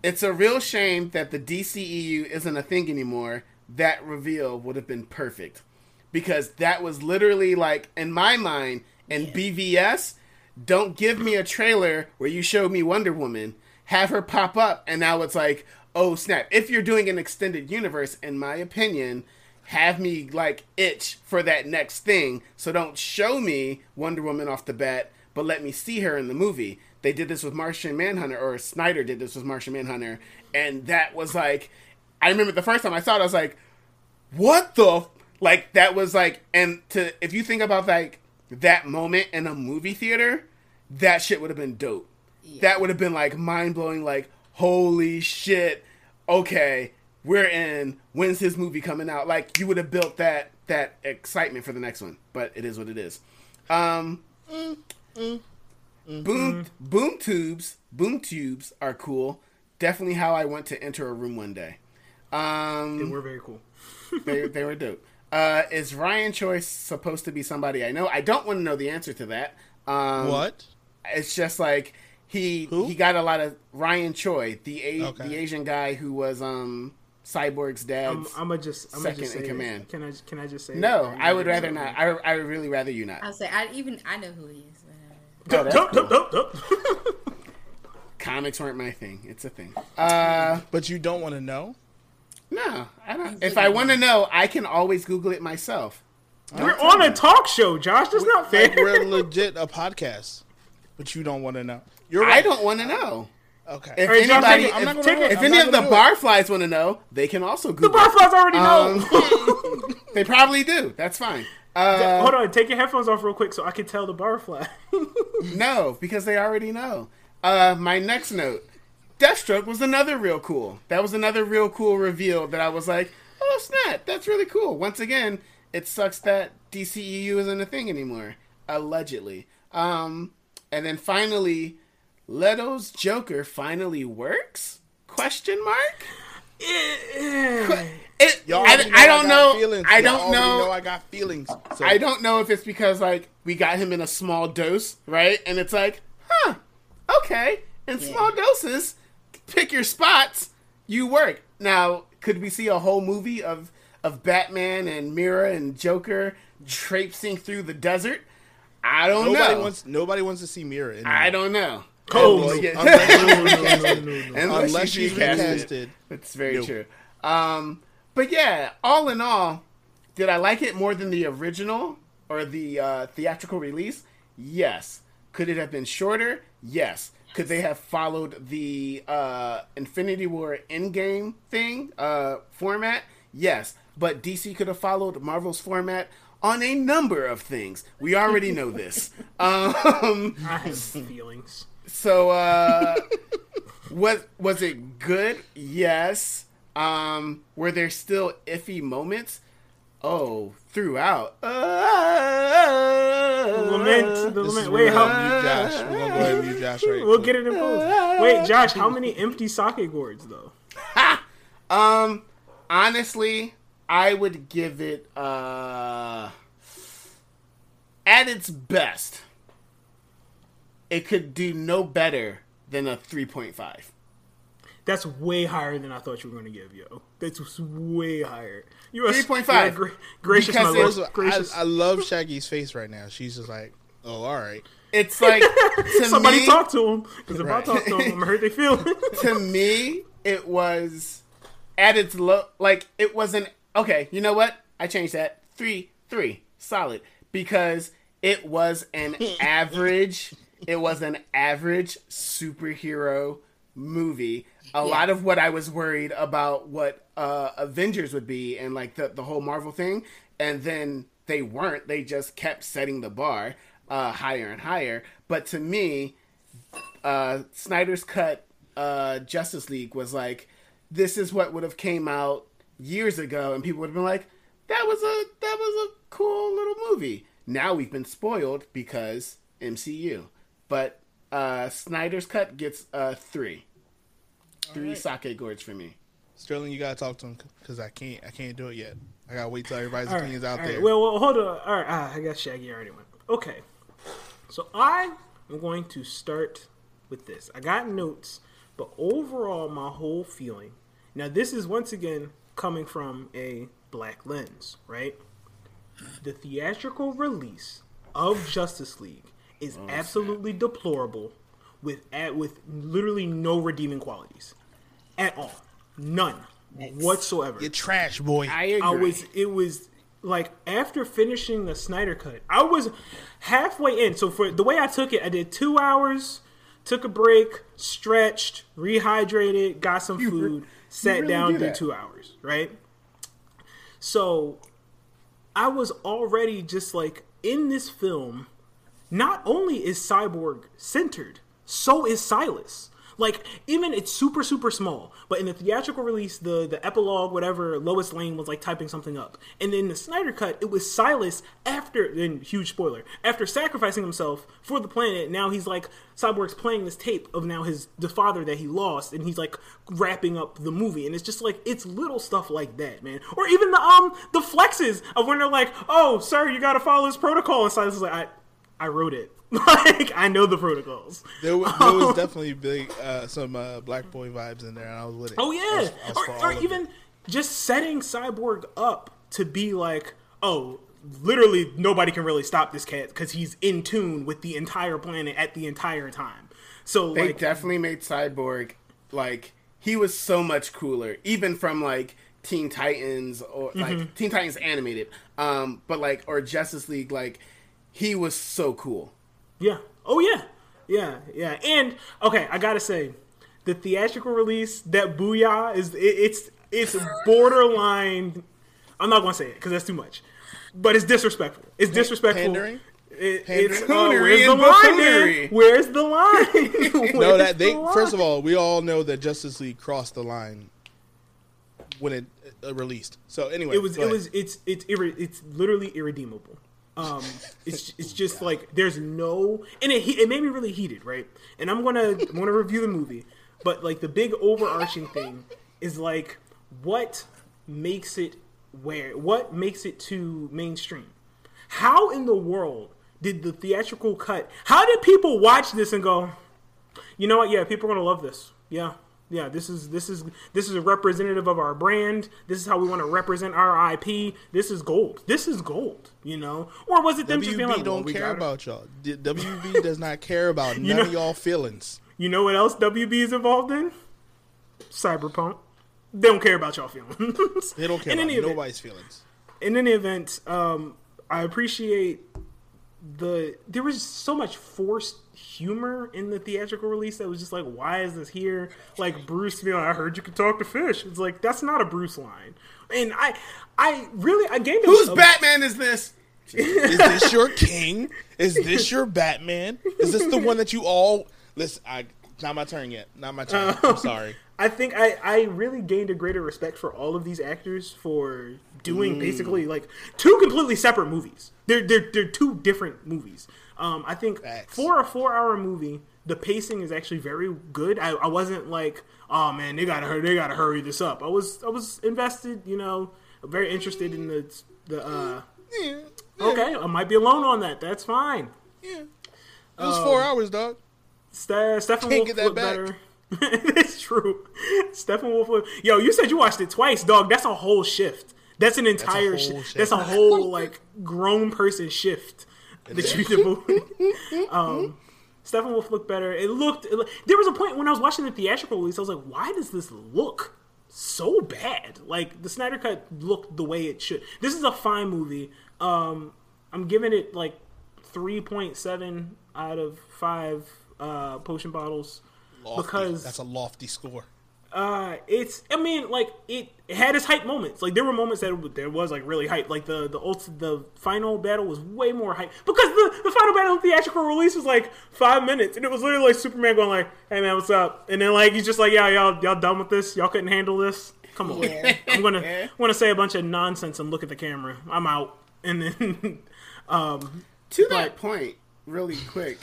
It's a real shame that the D C E U isn't a thing anymore. That reveal would have been perfect. Because that was literally like, in my mind, and yeah. B V S, don't give me a trailer where you show me Wonder Woman. Have her pop up, and now it's like, oh snap. If you're doing an extended universe, in my opinion, have me like itch for that next thing. So don't show me Wonder Woman off the bat, but let me see her in the movie. They did this with Martian Manhunter, or Snyder did this with Martian Manhunter, and that was like, I remember the first time I saw it, I was like, what the, like, that was like, and to, if you think about like, that moment in a movie theater, that shit would have been dope. Yeah. That would have been like, mind-blowing, like, holy shit, okay, we're in, when's his movie coming out? Like, you would have built that, that excitement for the next one, but it is what it is. Um, mm, mm. Mm-hmm. Boom, boom tubes, boom tubes are cool. Definitely how I want to enter a room one day. Um, they were very cool. they, they were dope. Uh, is Ryan Choice supposed to be somebody I know? I don't want to know the answer to that. Um, what? It's just like he who? he got a lot of Ryan Choi, the a- okay. the Asian guy who was um, Cyborg's dad's I'm, I'm just, I'm second just in command. It. Can I can I just say? No, that? I, I would rather not. I I would really rather you not. I'll say I even I know who he is. Oh, dup, cool. dup, dup, dup. Comics weren't my thing. It's a thing. Uh, but you don't want to know? No. I don't. If I want to know, I can always Google it myself. We're on a talk show, Josh. That's not fair. Like, we're legit a podcast. But you don't want to know. You're right. I don't want to know. Okay. If right, anybody, Josh, I'm if, not if, if any not of the barflies want to know, they can also Google it. The barflies already know. Um, they probably do. That's fine. Uh, Hold on, take your headphones off real quick so I can tell the barfly. No, because they already know. Uh, my next note, Deathstroke was another real cool. That was another real cool reveal that I was like, oh snap, that's really cool. Once again, it sucks that D C E U isn't a thing anymore, allegedly. Um, and then finally, Leto's Joker finally works? Question mark? Yeah. It, Y'all I, know I don't I know. Feelings. I Y'all don't know. know. I got feelings. So. I don't know if it's because like we got him in a small dose, right? And it's like, huh, okay. In yeah. small doses, pick your spots. You work. Now, could we see a whole movie of of Batman and Mira and Joker traipsing through the desert? I don't nobody know. Wants, nobody wants to see Mira. Anymore. I don't know. Cold. Unless she's recasted. That's very nope. true. Um. But yeah, all in all, did I like it more than the original or the uh, theatrical release? Yes. Could it have been shorter? Yes. Could they have followed the uh, Infinity War Endgame thing uh, format? Yes. But D C could have followed Marvel's format on a number of things. We already know this. Um, I have feelings. So uh, was was it good? Yes. Um, were there still iffy moments? Oh, throughout. Uh, the lament. The lament. Wait, how... Josh. We're going to go ahead and mute Josh right We'll quick. Get it in post. Wait, Josh, how many empty sake gourds, though? Ha! Um, honestly, I would give it, uh... at its best, it could do no better than a three point five. That's way higher than I thought you were going to give, yo. That's way higher. You're three point five. Gra- gracious, because my love. Gracious. I, I love Shaggy's face right now. She's just like, oh, all right. It's like, to somebody me, talk to him. Because right. if I talk to him, I'm hurt they feel. To me, it was at its low. Like, it wasn't. Okay, you know what? I changed that. Three, three. Solid. Because it was an average. It was an average superhero movie. A yeah. lot of what I was worried about what uh, Avengers would be and like the, the whole Marvel thing. And then they weren't. They just kept setting the bar uh, higher and higher. But to me, uh, Snyder's Cut uh, Justice League was like, this is what would have came out years ago. And people would have been like, that was a that was a cool little movie. Now we've been spoiled because M C U. But uh, Snyder's Cut gets a three. three right. sake gourds for me. Sterling, you gotta talk to him because I can't. I can't do it yet. I gotta wait till everybody's right, opinions out right. there. Well, well, hold on. All right, ah, I guess Shaggy already went. Okay, so I am going to start with this. I got notes, but overall, my whole feeling. Now, this is once again coming from a black lens, right? The theatrical release of Justice League is oh, absolutely sad. deplorable, with at with literally no redeeming qualities at all. None it's, whatsoever. You're trash, boy. I agree. I was, it was like after finishing the Snyder Cut, I was halfway in. So for the way I took it, I did two hours, took a break, stretched, rehydrated, got some you, food, sat really down, do did two hours, right? So I was already just like in this film, not only is Cyborg centered, so is Silas. Like, even it's super, super small. But in the theatrical release, the, the epilogue, whatever, Lois Lane was, like, typing something up. And then the Snyder Cut, it was Silas after, then huge spoiler, after sacrificing himself for the planet, now he's, like, Cyborg's playing this tape of now his the father that he lost, and he's, like, wrapping up the movie. And it's just, like, it's little stuff like that, man. Or even the, um, the flexes of when they're like, oh, sir, you gotta follow this protocol. And Silas is like, I... I wrote it. Like, I know the protocols. There was, there was definitely big uh, some uh, black boy vibes in there, and I was with it. Oh, yeah. I was, I was or or even it. just setting Cyborg up to be like, oh, literally nobody can really stop this cat because he's in tune with the entire planet at the entire time. So They like, definitely made Cyborg, like, he was so much cooler, even from, like, Teen Titans or, mm-hmm. like, Teen Titans animated, um, but, like, or Justice League, like, he was so cool. Yeah. Oh, yeah. Yeah, yeah. And, okay, I gotta say, the theatrical release, that Booyah, is it, it's it's borderline... I'm not gonna say it, because that's too much. But it's disrespectful. It's disrespectful. Pandering? It, Pandering. It's, uh, where's, the line, where's the line, Where's the line? No, that they. The first of all, we all know that Justice League crossed the line when it uh, released. So, anyway. It was, it was, it's, it's, irre, it's literally irredeemable. Um, it's it's just like there's no, and it it made me really heated, right? And I'm gonna I'm gonna review the movie, but like the big overarching thing is like what makes it where what makes it to mainstream? How in the world did the theatrical cut? How did people watch this and go, you know what? Yeah, people are gonna love this. Yeah, yeah. This is this is this is a representative of our brand. This is how we want to represent our I P. This is gold. This is gold. You know, or was it them W B just being like, don't well, care about y'all. W B does not care about none you know, of y'all feelings. You know what else W B is involved in? Cyberpunk. They don't care about y'all feelings. They don't care in about event, nobody's feelings. In any event, um, I appreciate the there was so much forced humor in the theatrical release that was just like, why is this here? Like Bruce being like, I heard you could talk to fish. It's like that's not a Bruce line. And I, I really, I gave it. Whose Batman is this? Is this your king? Is this your Batman? Is this the one that you all listen? I not my turn yet. Not my turn. Um, I'm sorry. I think I, I really gained a greater respect for all of these actors for doing mm. basically like two completely separate movies. They're they're they're two different movies. Um, I think Facts. for a four hour movie, the pacing is actually very good. I, I wasn't like, oh man, they gotta hurry, they gotta hurry this up. I was I was invested, you know, very interested in the the. Uh, yeah, yeah. Okay, I might be alone on that. That's fine. Yeah, it was um, four hours, dog. Ste- Stephen Wolf looked better. It's true. Stephen Wolf. Looked... Yo, you said you watched it twice, dog. That's a whole shift. That's an entire. That's a whole, sh- that's a whole like grown person shift that you devoted. um, Stephen Wolf looked better. It looked. It looked... There was a point when I was watching the theatrical release. I was like, why does this look so bad? Like the Snyder Cut looked the way it should. This is a fine movie. Um, I'm giving it like three point seven out of five uh, potion bottles lofty. Because that's a lofty score. Uh, it's. I mean, like it, it had its hype moments. Like there were moments that it, there was like really hype. Like the the ult- the final battle was way more hype because the, the final battle theatrical release was like five minutes, and it was literally like Superman going like, "Hey man, what's up?" And then like he's just like, "Yeah, y'all y'all done with this? Y'all couldn't handle this? Come on, yeah. I'm gonna yeah. want to say a bunch of nonsense and look at the camera. I'm out." And then um, to but, that point, really quick.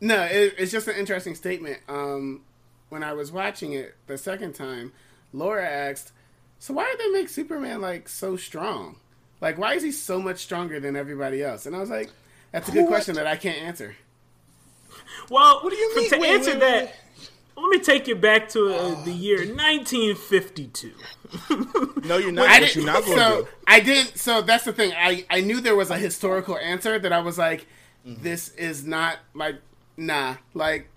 No, it, it's just an interesting statement. Um, when I was watching it the second time, Laura asked, so why did they make Superman, like, so strong? Like, why is he so much stronger than everybody else? And I was like, that's a good what? question that I can't answer. Well, what do you mean? to wait, answer wait, that, wait, wait. Let me take you back to uh, oh. the year nineteen fifty-two. No, you're not. I didn't, you're not going so, to. I didn't. So that's the thing. I, I knew there was a historical answer that I was like, mm-hmm. this is not, like, nah. Like,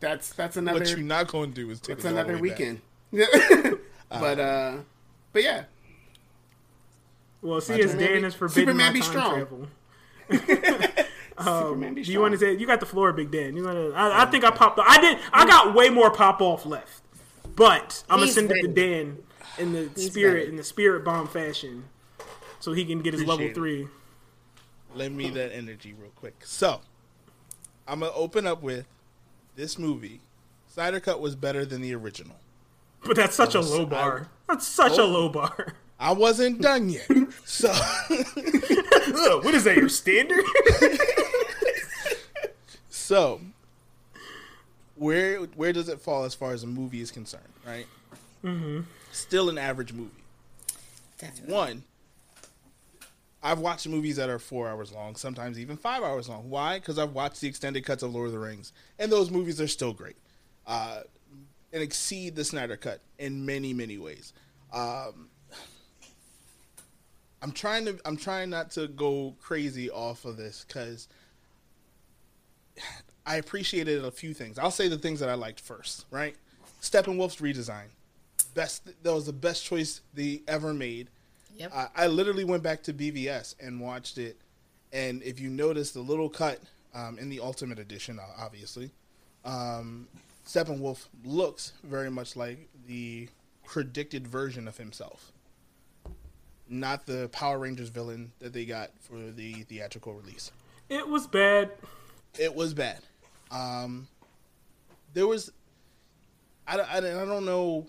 that's that's another. What you're not going to do is take That's another weekend. But, uh, but yeah. Well, see, as Dan is forbidden Superman my time strong. travel. um, Superman be strong. Do you want to say, you got the floor, Big Dan. You wanna, I, I think I popped off. I did. I got way more pop off left, but I'm going to send ready. it to Dan in the He's spirit, ready. in the spirit bomb fashion so he can get his Appreciate level it. three. Lend me that energy real quick. So I'm going to open up with this movie. Snyder Cut was better than the original. But that's such was, a low bar. I, that's such oh, a low bar. I wasn't done yet. So, Ugh, what is that, your standard? So, where where does it fall as far as a movie is concerned, right? Mm-hmm. Still an average movie. Definitely. One, I've watched movies that are four hours long, sometimes even five hours long. Why? Because I've watched the extended cuts of Lord of the Rings, and those movies are still great. Uh And exceed the Snyder Cut in many, many ways. Um, I'm trying to. I'm trying not to go crazy off of this because I appreciated a few things. I'll say the things that I liked first. Right, Steppenwolf's redesign, best. That was the best choice they ever made. Yep. Uh, I literally went back to B V S and watched it. And if you notice the little cut um, in the Ultimate Edition, obviously. Um, Steppenwolf looks very much like the predicted version of himself. Not the Power Rangers villain that they got for the theatrical release. It was bad. It was bad. Um, there was... I, I, I don't know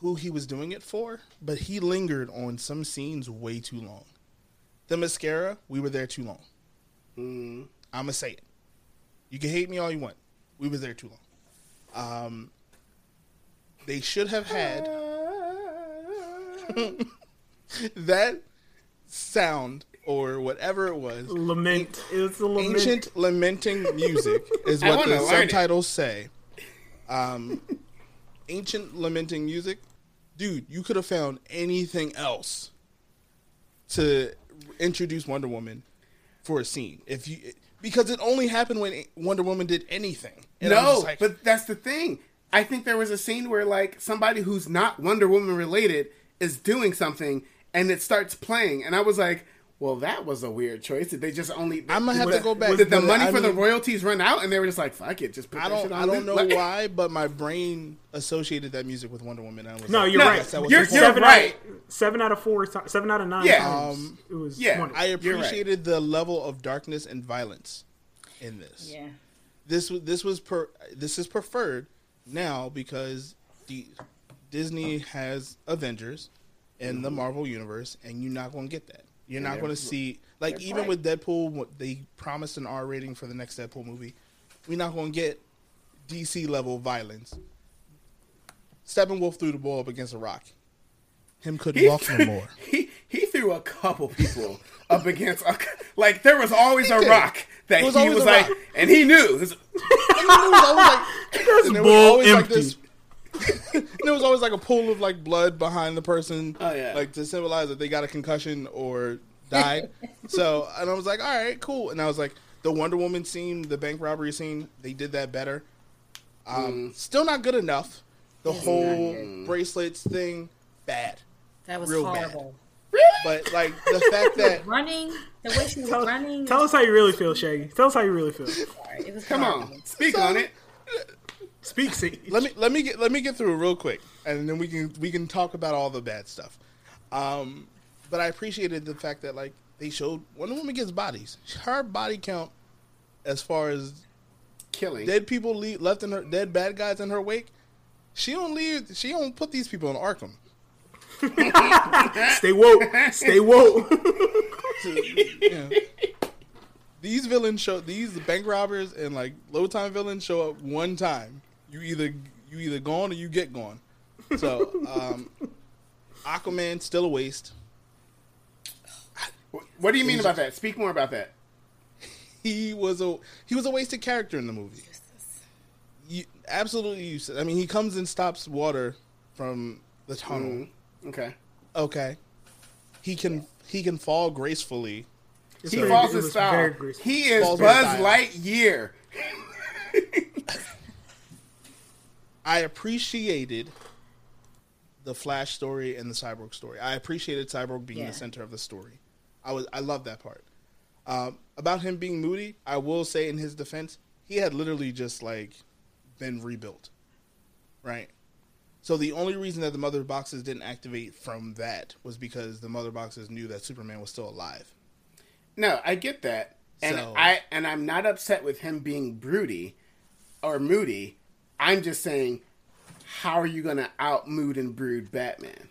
who he was doing it for, but he lingered on some scenes way too long. The mascara, we were there too long. Mm. I'm going to say it. You can hate me all you want. We was there too long. Um, they should have had that sound or whatever it was. Lament. An- it was a lament. Ancient lamenting music is what the subtitles it. say. Um, ancient lamenting music. Dude, you could have found anything else to introduce Wonder Woman for a scene. If you... Because it only happened when Wonder Woman did anything. And no, like, but that's the thing. I think there was a scene where, like, somebody who's not Wonder Woman related is doing something, and it starts playing. And I was like, well, that was a weird choice. Did they just only... I'm going to have to go back. Did the money I for mean, the royalties run out? And they were just like, fuck it, just put I that don't, shit on I don't know like, why, but my brain associated that music with Wonder Woman. I was no, like, you're right. That was you're you're seven right. Out, seven out of four, seven out of nine yeah. times. Um, it was yeah, wonderful. I appreciated right. the level of darkness and violence in this. Yeah. This, this, was per, this is preferred now because the, Disney has Avengers in mm. the Marvel Universe, and you're not going to get that. You're not going to see, like, even playing. with Deadpool, they promised an R rating for the next Deadpool movie. We're not going to get D C level violence. Steppenwolf threw the ball up against a rock. Him couldn't he walk threw, no more. He he threw a couple people up against a, like, there was always a rock that was he was like, rock. and he knew. Was, and was like, this and there was always empty. like this. And there was always like a pool of like blood behind the person, oh, yeah. like to symbolize that they got a concussion or died. So, and I was like, all right, cool. And I was like, the Wonder Woman scene, the bank robbery scene, they did that better. Um, mm. Still not good enough. The it's whole bracelets thing, bad. That was Real horrible. Bad. Really? But like the fact that running, the way she was tell, running. Tell us how you really feel, Shaggy. Tell us how you really feel. It was Come horrible. on, speak so, on it. Speak. See. Let me let me get let me get through it real quick, and then we can we can talk about all the bad stuff. Um, but I appreciated the fact that like they showed Wonder Woman gets bodies. Her body count, as far as killing dead people leave, left in her dead bad guys in her wake, she don't leave. She don't put these people in Arkham. Stay woke. Stay woke. So, yeah. These villains show these bank robbers and like low time villains show up one time. You either You either gone or you get gone. So, um, Aquaman, still a waste. What do you mean about that? Speak more about that. He was a he was a wasted character in the movie. You, absolutely useless. I mean, he comes and stops water from the tunnel. Mm-hmm. Okay. Okay. He can he can fall gracefully. It's he very, falls his style. He is falls Buzz Lightyear. I appreciated the Flash story and the Cyborg story. I appreciated Cyborg being yeah. the center of the story. I was I love that part. Um, about him being moody, I will say in his defense, he had literally just like been rebuilt, right? So the only reason that the mother boxes didn't activate from that was because the mother boxes knew that Superman was still alive. No, I get that, and so, I and I'm not upset with him being broody or moody. I'm just saying, how are you gonna out mood and brood Batman?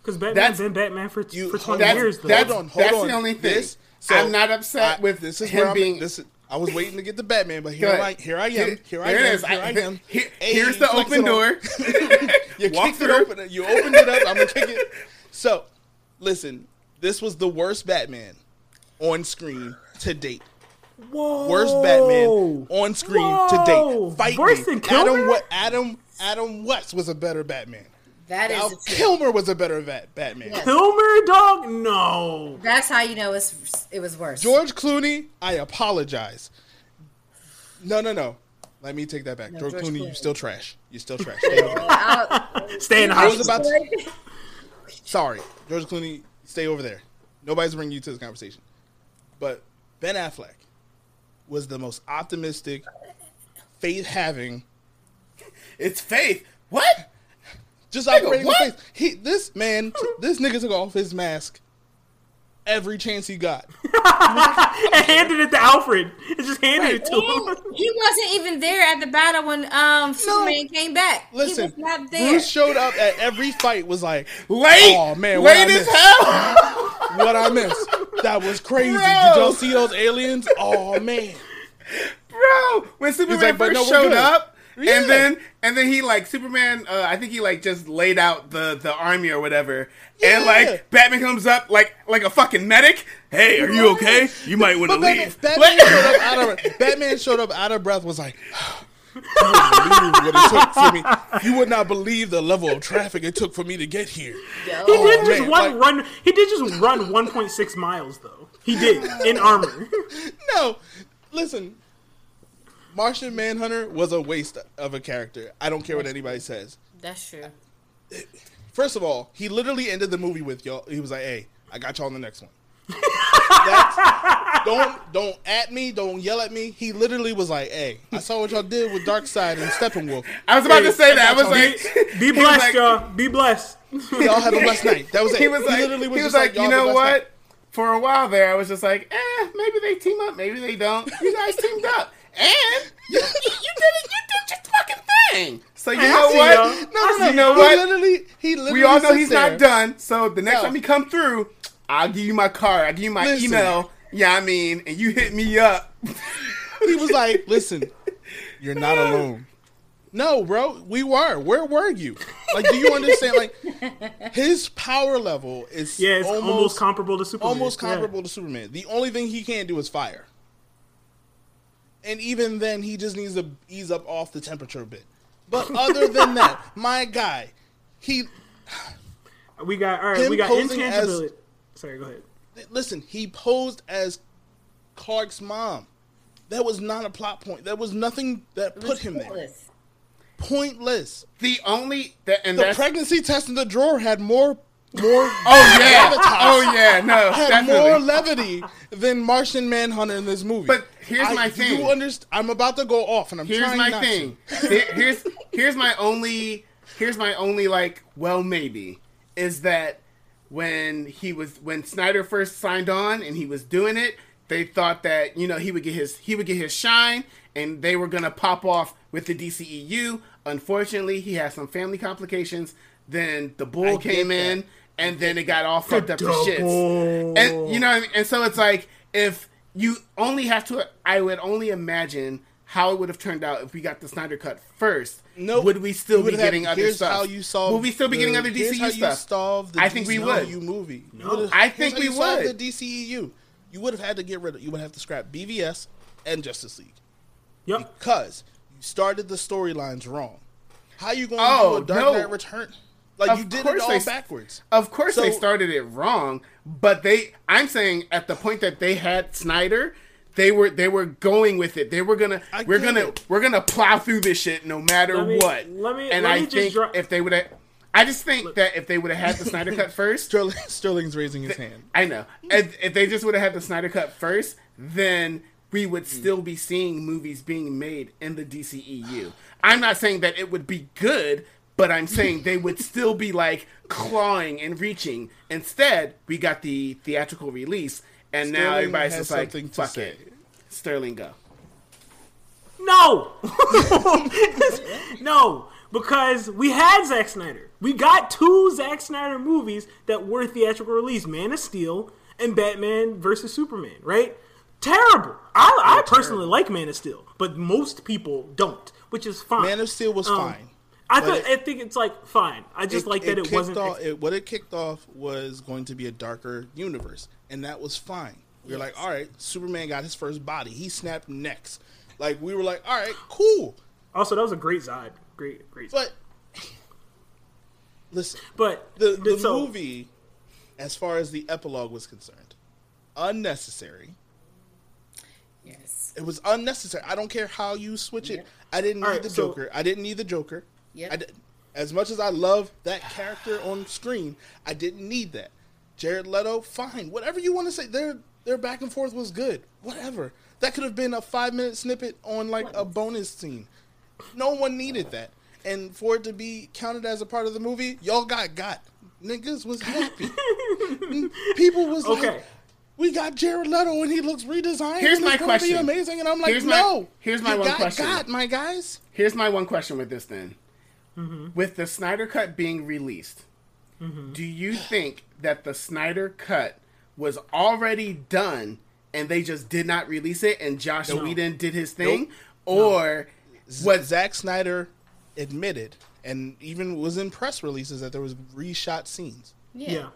Because Batman's been Batman for, you, for twenty that's, years. Though. That's, hold on, hold that's on. the only thing. This, so I'm not upset I, with this is him being. This is, I was waiting to get to Batman, but here I here I am. Here I am. Here I am. Here's the open door. You walk through. Open, you opened it up. I'm gonna kick it. So, listen, this was the worst Batman on screen to date. Whoa. Worst Batman on screen Whoa. to date. Fight Worse me. Than Adam, Adam Adam West was a better Batman. That now, is Kilmer was a better bat- Batman. Yes. Kilmer, dog? No. That's how you know it's, it was worse. George Clooney, I apologize. No, no, no. Let me take that back. No, George, George Clooney, Clooney, you still trash. You still trash. Stay, Stay in the house. About to... Sorry. George Clooney, stay over there. Nobody's bringing you to this conversation. But Ben Affleck was the most optimistic, faith-having. It's faith. What? Just nigga, operating what? With faith. He, this man, this nigga took off his mask every chance he got. And handed it to Alfred. It just handed right. it to and him. He wasn't even there at the battle when um, Superman no. came back. Listen, he was not there. Bruce showed up at every fight, was like, late, oh, man, late what as hell. What I missed. That was crazy. Bro. Did y'all see those aliens? Oh, man. Bro, when Superman like, first no, showed good. up, Yeah. And then, and then he like Superman. Uh, I think he like just laid out the, the army or whatever. Yeah. And like Batman comes up like like a fucking medic. Hey, are you okay? You might want to leave. Batman, showed up out of, Batman showed up out of breath. Was like, you wouldn't believe what it took for me. You would not believe the level of traffic it took for me to get here. Yo. He did oh, just man. one like, run. He did just run one point six miles though. He did in armor. No, listen. Martian Manhunter was a waste of a character. I don't care what anybody says. That's true. First of all, he literally ended the movie with y'all. He was like, hey, I got y'all on the next one. That's, don't don't at me. Don't yell at me. He literally was like, hey, I saw what y'all did with Darkseid and Steppenwolf. I was about hey, to say that. I was like, be blessed, like, y'all. Be blessed. Y'all have a blessed night. That was it. He was he like, literally was he was like, like you know what? Night. For a while there, I was just like, eh, maybe they team up. Maybe they don't. You guys teamed up. And you, you, you did it. You did your fucking thing. So you I know what? You. No, no, no. You know he what? Literally, he literally we all know he's there. not done. So the next no. time he come through, I'll give you my card. I'll give you my listen. email. Yeah, I mean, and you hit me up. He was like, "Listen, you're not alone." No, bro, we were. Where were you? Like, do you understand? Like, his power level is yeah, it's almost, almost comparable to Superman. Almost comparable yeah. to Superman. The only thing he can't do is fire. And even then, he just needs to ease up off the temperature a bit. But other than that, my guy, he... We got... All right, we got intangibility. As, Sorry, go ahead. Listen, he posed as Clark's mom. That was not a plot point. There was nothing that put him pointless. there. Pointless. The only... The, and the pregnancy test in the drawer had more... more oh yeah oh yeah no had definitely. more levity than Martian Manhunter in this movie. But here's I, my thing. You understand? I'm about to go off, and I'm here's trying my not thing. To. Here's here's my only here's my only like well maybe is that when he was when Snyder first signed on and he was doing it, they thought that you know he would get his he would get his shine and they were gonna pop off with the D C E U. Unfortunately, he has some family complications. Then the bull I came in, and then it got all fucked up to shits. And you know what I mean? And so it's like, if you only have to, I would only imagine how it would have turned out if we got the Snyder Cut first. Nope. Would we still we be getting had, other here's stuff? How you solve, would we still be the, getting other D C U stuff? I think we would. Movie. No. I think we would. The D C E U. You would have had to get rid of. You would have to scrap B V S and Justice League. Yep. Because you started the storylines wrong. How you going to oh, do a Dark no. Knight Return? Like of you did it all they, backwards. Of course so, they started it wrong, but they. I'm saying at the point that they had Snyder. They were they were going with it. They were gonna I we're gonna it. we're gonna plow through this shit no matter let me, what. Let me, and let I me think dro- if they would have, I just think Look. that if they would have had the Snyder Cut first, Sterling, Sterling's raising his th- hand. I know. If, if they just would have had the Snyder Cut first, then we would mm. still be seeing movies being made in the D C E U. I'm not saying that it would be good, but I'm saying they would still be like clawing and reaching. Instead, we got the theatrical release. And Sterling now everybody's just like, fuck say. it. Sterling, go. No! No, because we had Zack Snyder. We got two Zack Snyder movies that were theatrical release, Man of Steel and Batman versus Superman, right? Terrible. I, I personally terrible. like Man of Steel, but most people don't, which is fine. Man of Steel was um, fine. I, th- it, I think it's like, fine. I just it, like that it, it wasn't... Off, it, what it kicked off was going to be a darker universe. And that was fine. We were yes. like, all right, Superman got his first body. He snapped necks. Like, we were like, all right, cool. Also, that was a great Zod. Great, great Zod. But, listen. But, the, the so, movie, as far as the epilogue was concerned, unnecessary. Yes. It was unnecessary. I don't care how you switch yeah. it. I didn't all need right, the so, Joker. I didn't need the Joker. Yep. I did, as much as I love that character on screen, I didn't need that. Jared Leto, fine. Whatever you want to say, their their back and forth was good. Whatever. That could have been a five-minute snippet on, like, a bonus scene. No one needed that. And for it to be counted as a part of the movie, y'all got got. Niggas was happy. People was okay. like, we got Jared Leto and he looks redesigned. Here's my question. It's going to be amazing. And I'm like, here's no. My, here's my one got, question. Got, my guys. Here's my one question with this, then. Mm-hmm. With the Snyder Cut being released, mm-hmm. do you think that the Snyder Cut was already done and they just did not release it and Josh no. Whedon did his thing? Nope. Or no. what Zack Snyder admitted and even was in press releases that there was reshot scenes. Yeah. yeah.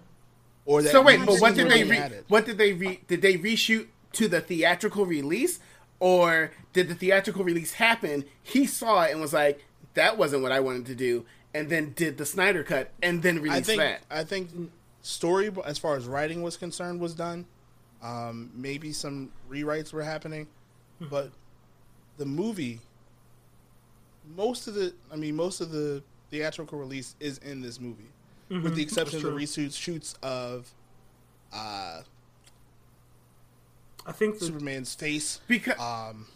Or that So wait, but what did they re- what did they re- did they reshoot to the theatrical release, or did the theatrical release happen? He saw it and was like, that wasn't what I wanted to do, and then did the Snyder Cut and then released I think, that. I think story, as far as writing was concerned, was done. Um, maybe some rewrites were happening, but the movie, most of the, I mean, most of the theatrical release is in this movie, mm-hmm. with the exception of the reshoots of, uh, I think the, Superman's face because. Um,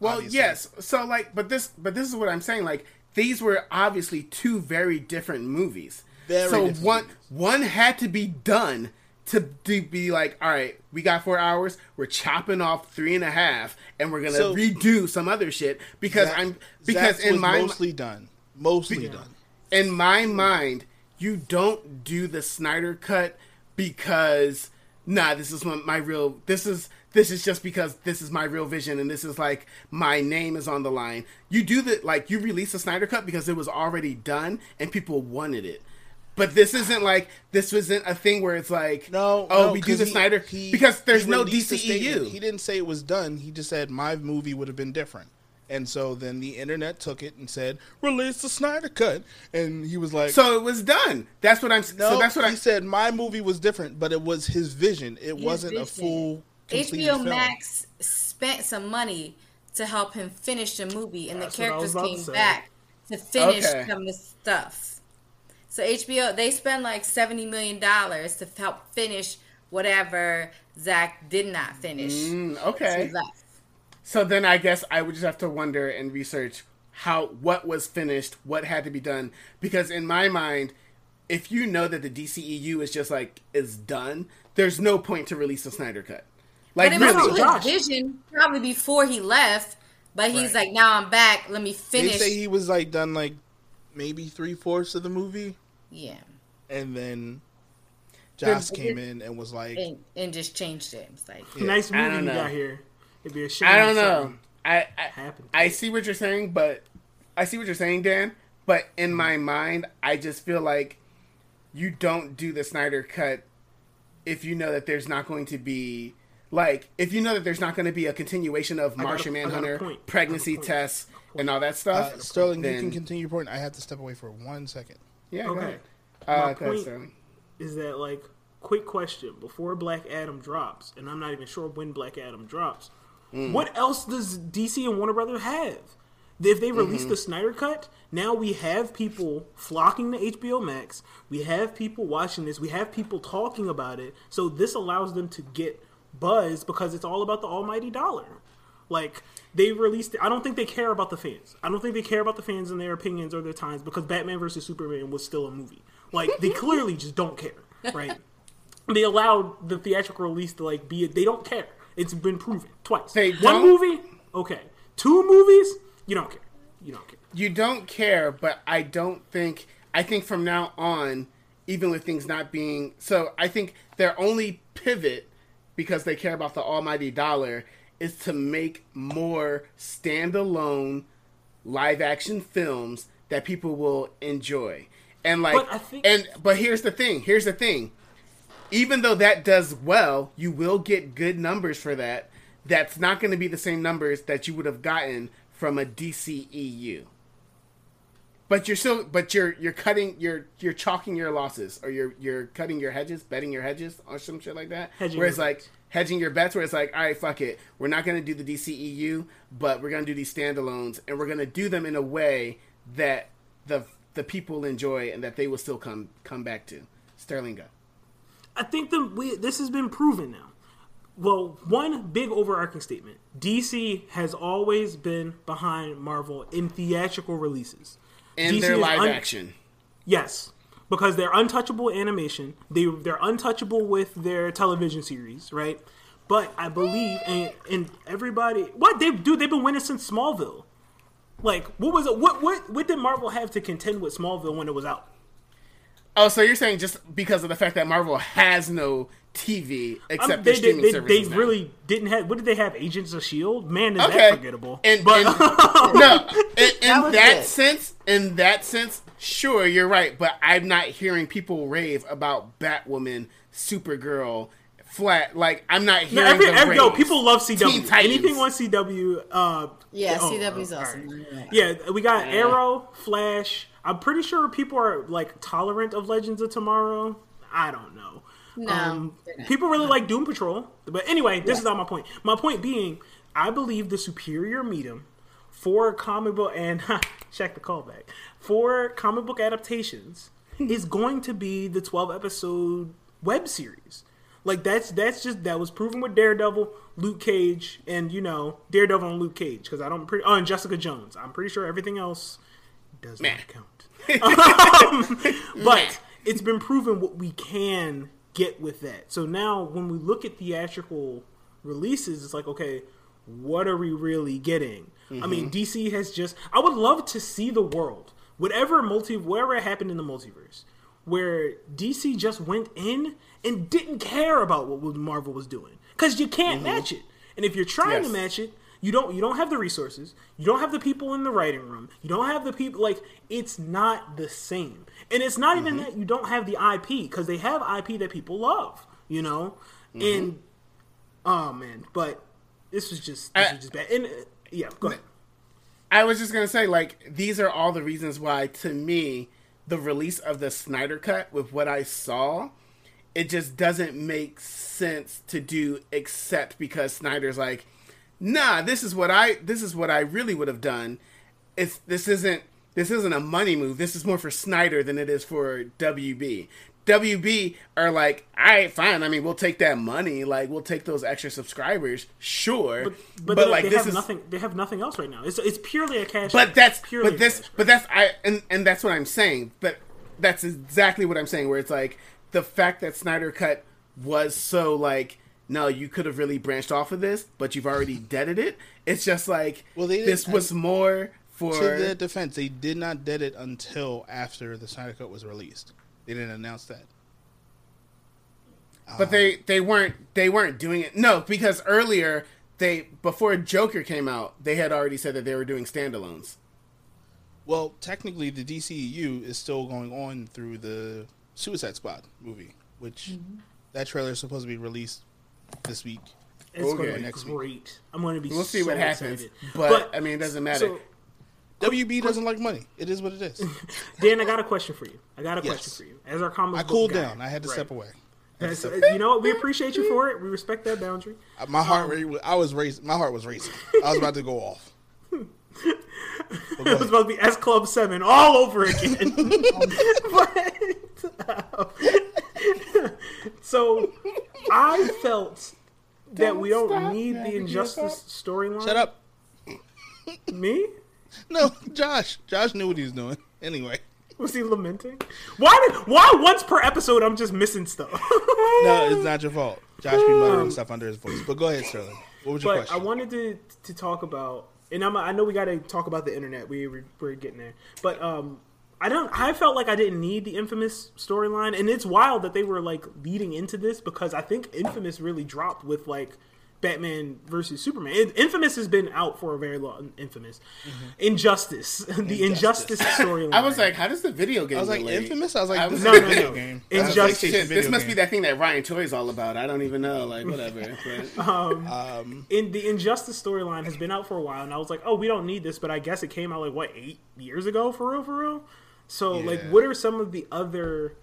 Well, obviously. yes. So, like, but this, but this is what I'm saying. Like, these were obviously two very different movies. Very so different one, movies. one had to be done to, to be like, all right, we got four hours. We're chopping off three and a half, and we're gonna so, redo some other shit because that, I'm because in my mostly done, mostly be, done. In my mind, you don't do the Snyder Cut because nah, this is my, my real. This is. This is just because this is my real vision and this is like my name is on the line. You do that, like you release the Snyder Cut because it was already done and people wanted it. But this isn't like, this isn't a thing where it's like, no, oh, no, we do the he, Snyder he, because there's no D C E U. He didn't say it was done. He just said my movie would have been different. And so then the internet took it and said, release the Snyder Cut. And he was like... So it was done. That's what I'm... No, so that's what he I, said my movie was different, but it was his vision. It his wasn't vision. a full... H B O Max spent some money to help him finish the movie, and That's the characters came to back to finish okay. some of the stuff. So H B O, they spent like seventy million dollars to help finish whatever Zach did not finish. Mm, okay. So then I guess I would just have to wonder and research how what was finished, what had to be done, because in my mind, if you know that the D C E U is just like, is done, there's no point to release the Snyder Cut. Like, but it really, was Josh. his vision probably before he left, but he's right. like, now I'm back, let me finish. They say he was like done like maybe three-fourths of the movie. Yeah. And then Josh then, came in and was like... And, and just changed it. It's like, yeah. Nice movie you got here. It'd be a shame. I don't know. I I, I see what you're saying, but I see what you're saying, Dan. But in my mind, I just feel like you don't do the Snyder Cut if you know that there's not going to be, like, if you know that there's not going to be a continuation of Martian Manhunter, pregnancy tests, and all that stuff. Uh, Sterling, then... you can continue your point. I have to step away for one second. Yeah, okay. Go ahead. Uh, my point ahead, is that, like, quick question. Before Black Adam drops, and I'm not even sure when Black Adam drops, mm. what else does D C and Warner Brothers have? If they release mm-hmm. the Snyder Cut, now we have people flocking to H B O Max. We have people watching this. We have people talking about it. So this allows them to get buzz because it's all about the almighty dollar. Like, they released it. I don't think they care about the fans. I don't think they care about the fans and their opinions or their times, because Batman versus Superman was still a movie. Like, they clearly just don't care, right? They allowed the theatrical release to, like, be... They don't care. It's been proven twice. They One don't... movie? Okay. Two movies? You don't care. You don't care. You don't care, but I don't think... I think from now on, even with things not being... So, I think their only pivot, because they care about the almighty dollar, is to make more standalone live-action films that people will enjoy. And, like... But I think... and But here's the thing. Here's the thing. Even though that does well, you will get good numbers for that. That's not going to be the same numbers that you would have gotten... from a D C E U. But you're still but you're you're cutting you're you're chalking your losses, or you're you're cutting your hedges, betting your hedges or some shit like that. Hedging where it's like bets. hedging your bets where it's like, all right, fuck it. We're not gonna do the D C E U, but we're gonna do these standalones, and we're gonna do them in a way that the the people enjoy and that they will still come come back to. Sterling, go. I think the we, this has been proven now. Well, one big overarching statement. D C has always been behind Marvel in theatrical releases. And their live un- action. Yes. Because they're untouchable animation. They, they're untouchable with their television series, right? But I believe, and, and everybody... What? They, dude, they've been winning since Smallville. Like, what was it? What, what, what did Marvel have to contend with Smallville when it was out? Oh, so you're saying just because of the fact that Marvel has no... T V, except um, they, their streaming they, services. They now. really didn't have... What did they have? Agents of S H I E L D? Man, is okay. that forgettable. And, but, and, no, in, in that, that sense, in that sense, sure, you're right, but I'm not hearing people rave about Batwoman, Supergirl, Flat. Like, I'm not hearing no, every, them every, Yo, people love C W. Anything on C W... Uh, yeah, oh, C W's oh, awesome. Right. Yeah. yeah, we got yeah. Arrow, Flash. I'm pretty sure people are, like, tolerant of Legends of Tomorrow. I don't know. No, um, people really no. like Doom Patrol, but anyway, this yeah. is not my point. My point being, I believe the superior medium for comic book and check the callback for comic book adaptations is going to be the twelve episode web series. Like that's that's just that was proven with Daredevil, Luke Cage, and you know Daredevil and Luke Cage because I don't pretty oh and Jessica Jones. I'm pretty sure everything else does Meh. not count, um, but Meh. it's been proven what we can. Get with that. So now when we look at theatrical releases, it's like, okay, what are we really getting? Mm-hmm. I mean, D C has just... I would love to see the world, whatever multi, whatever happened in the multiverse, where D C just went in and didn't care about what Marvel was doing. Because you can't mm-hmm. match it. And if you're trying yes. to match it, you don't, you don't have the resources. You don't have the people in the writing room. You don't have the people... Like, it's not the same. And it's not mm-hmm. even that you don't have the I P, because they have I P that people love, you know? Mm-hmm. And, oh, man. But this was just, this I, was just bad. And, uh, yeah, go ahead. I was just going to say, like, these are all the reasons why, to me, the release of the Snyder Cut, with what I saw, it just doesn't make sense to do, except because Snyder's like, nah, this is what I this is what I really would have done. It's this isn't this isn't a money move. This is more for Snyder than it is for W B. W B are like, all right, fine. I mean, we'll take that money. Like, we'll take those extra subscribers, sure. But, but, but like, they this have is nothing. They have nothing else right now. It's it's purely a cash. But that's purely but this but that's I and, and that's what I'm saying. But that's exactly what I'm saying. Where it's like the fact that Snyder Cut was so like. No, you could have really branched off of this, but you've already deaded it. It's just like, well, this was more for... To their defense, they did not dead it until after the Snyder Cut was released. They didn't announce that. But um, they, they weren't they weren't doing it. No, because earlier, they before Joker came out, they had already said that they were doing standalones. Well, technically, the D C E U is still going on through the Suicide Squad movie, which mm-hmm. that trailer is supposed to be released this week. It's okay. going to be next great. Week. I'm going to be. We'll see so what happens, excited. But, but I mean, it doesn't matter. So, W B doesn't like money. It is what it is. Dan, I got a question for you. I got a yes. question for you. As our comic I book cooled guy, down. I had to right. step away. To step you know what? We appreciate you for it. We respect that boundary. My heart, um, I was racing. My heart was racing. I was about to go off. It was about to be S Club Seven all over again. but, um, so I felt that don't we don't stop, need man. The Injustice storyline. Shut up. Me? No, Josh. Josh knew what he was doing. Anyway, was he lamenting? Why? Did, why once per episode I'm just missing stuff? No, it's not your fault. Josh be muttering stuff under his voice. But go ahead, Sterling. What was your but question? I wanted to to talk about, and I'm, I know we got to talk about the internet. We we're, we're getting there, but um, I don't. I felt like I didn't need the Infamous storyline, and it's wild that they were like leading into this because I think Infamous really dropped with like. Batman versus Superman. Infamous has been out for a very long. Infamous, mm-hmm. Injustice, the Injustice, Injustice storyline. I was like, how does the video game? I was like, relate? Infamous. I was like, I was no, no, no. Game. Injustice. Like, this video must game. Be that thing that Ryan Toy's all about. I don't even know. Like, whatever. But, um, um, in the Injustice storyline has been out for a while, and I was like, oh, we don't need this. But I guess it came out like what eight years ago, for real, for real. So, yeah. like, what are some of the other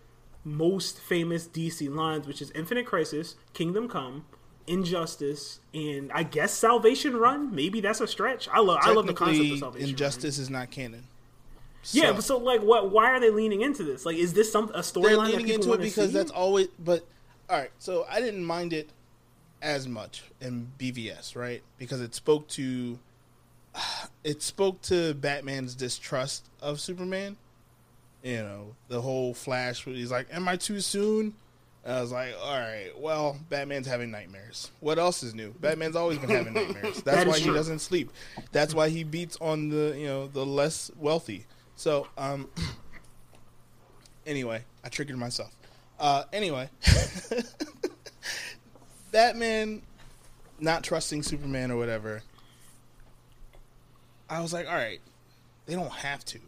most famous D C lines? Which is Infinite Crisis, Kingdom Come. Injustice, and I guess Salvation Run. Maybe that's a stretch. I love I love the concept of Salvation Injustice Run. Is not canon. So. Yeah, but so like, what? Why are they leaning into this? Like, is this some a storyline that people into it because see? That's always. But all right, so I didn't mind it as much in B V S, right? Because it spoke to it spoke to Batman's distrust of Superman. You know, the whole Flash. He's like, "Am I too soon?" I was like, all right, well, Batman's having nightmares. What else is new? Batman's always been having nightmares. That's that why he true. Doesn't sleep. That's why he beats on the, you know, the less wealthy. So, um, anyway, I triggered myself. Uh, anyway, Batman not trusting Superman or whatever. I was like, all right, they don't have to.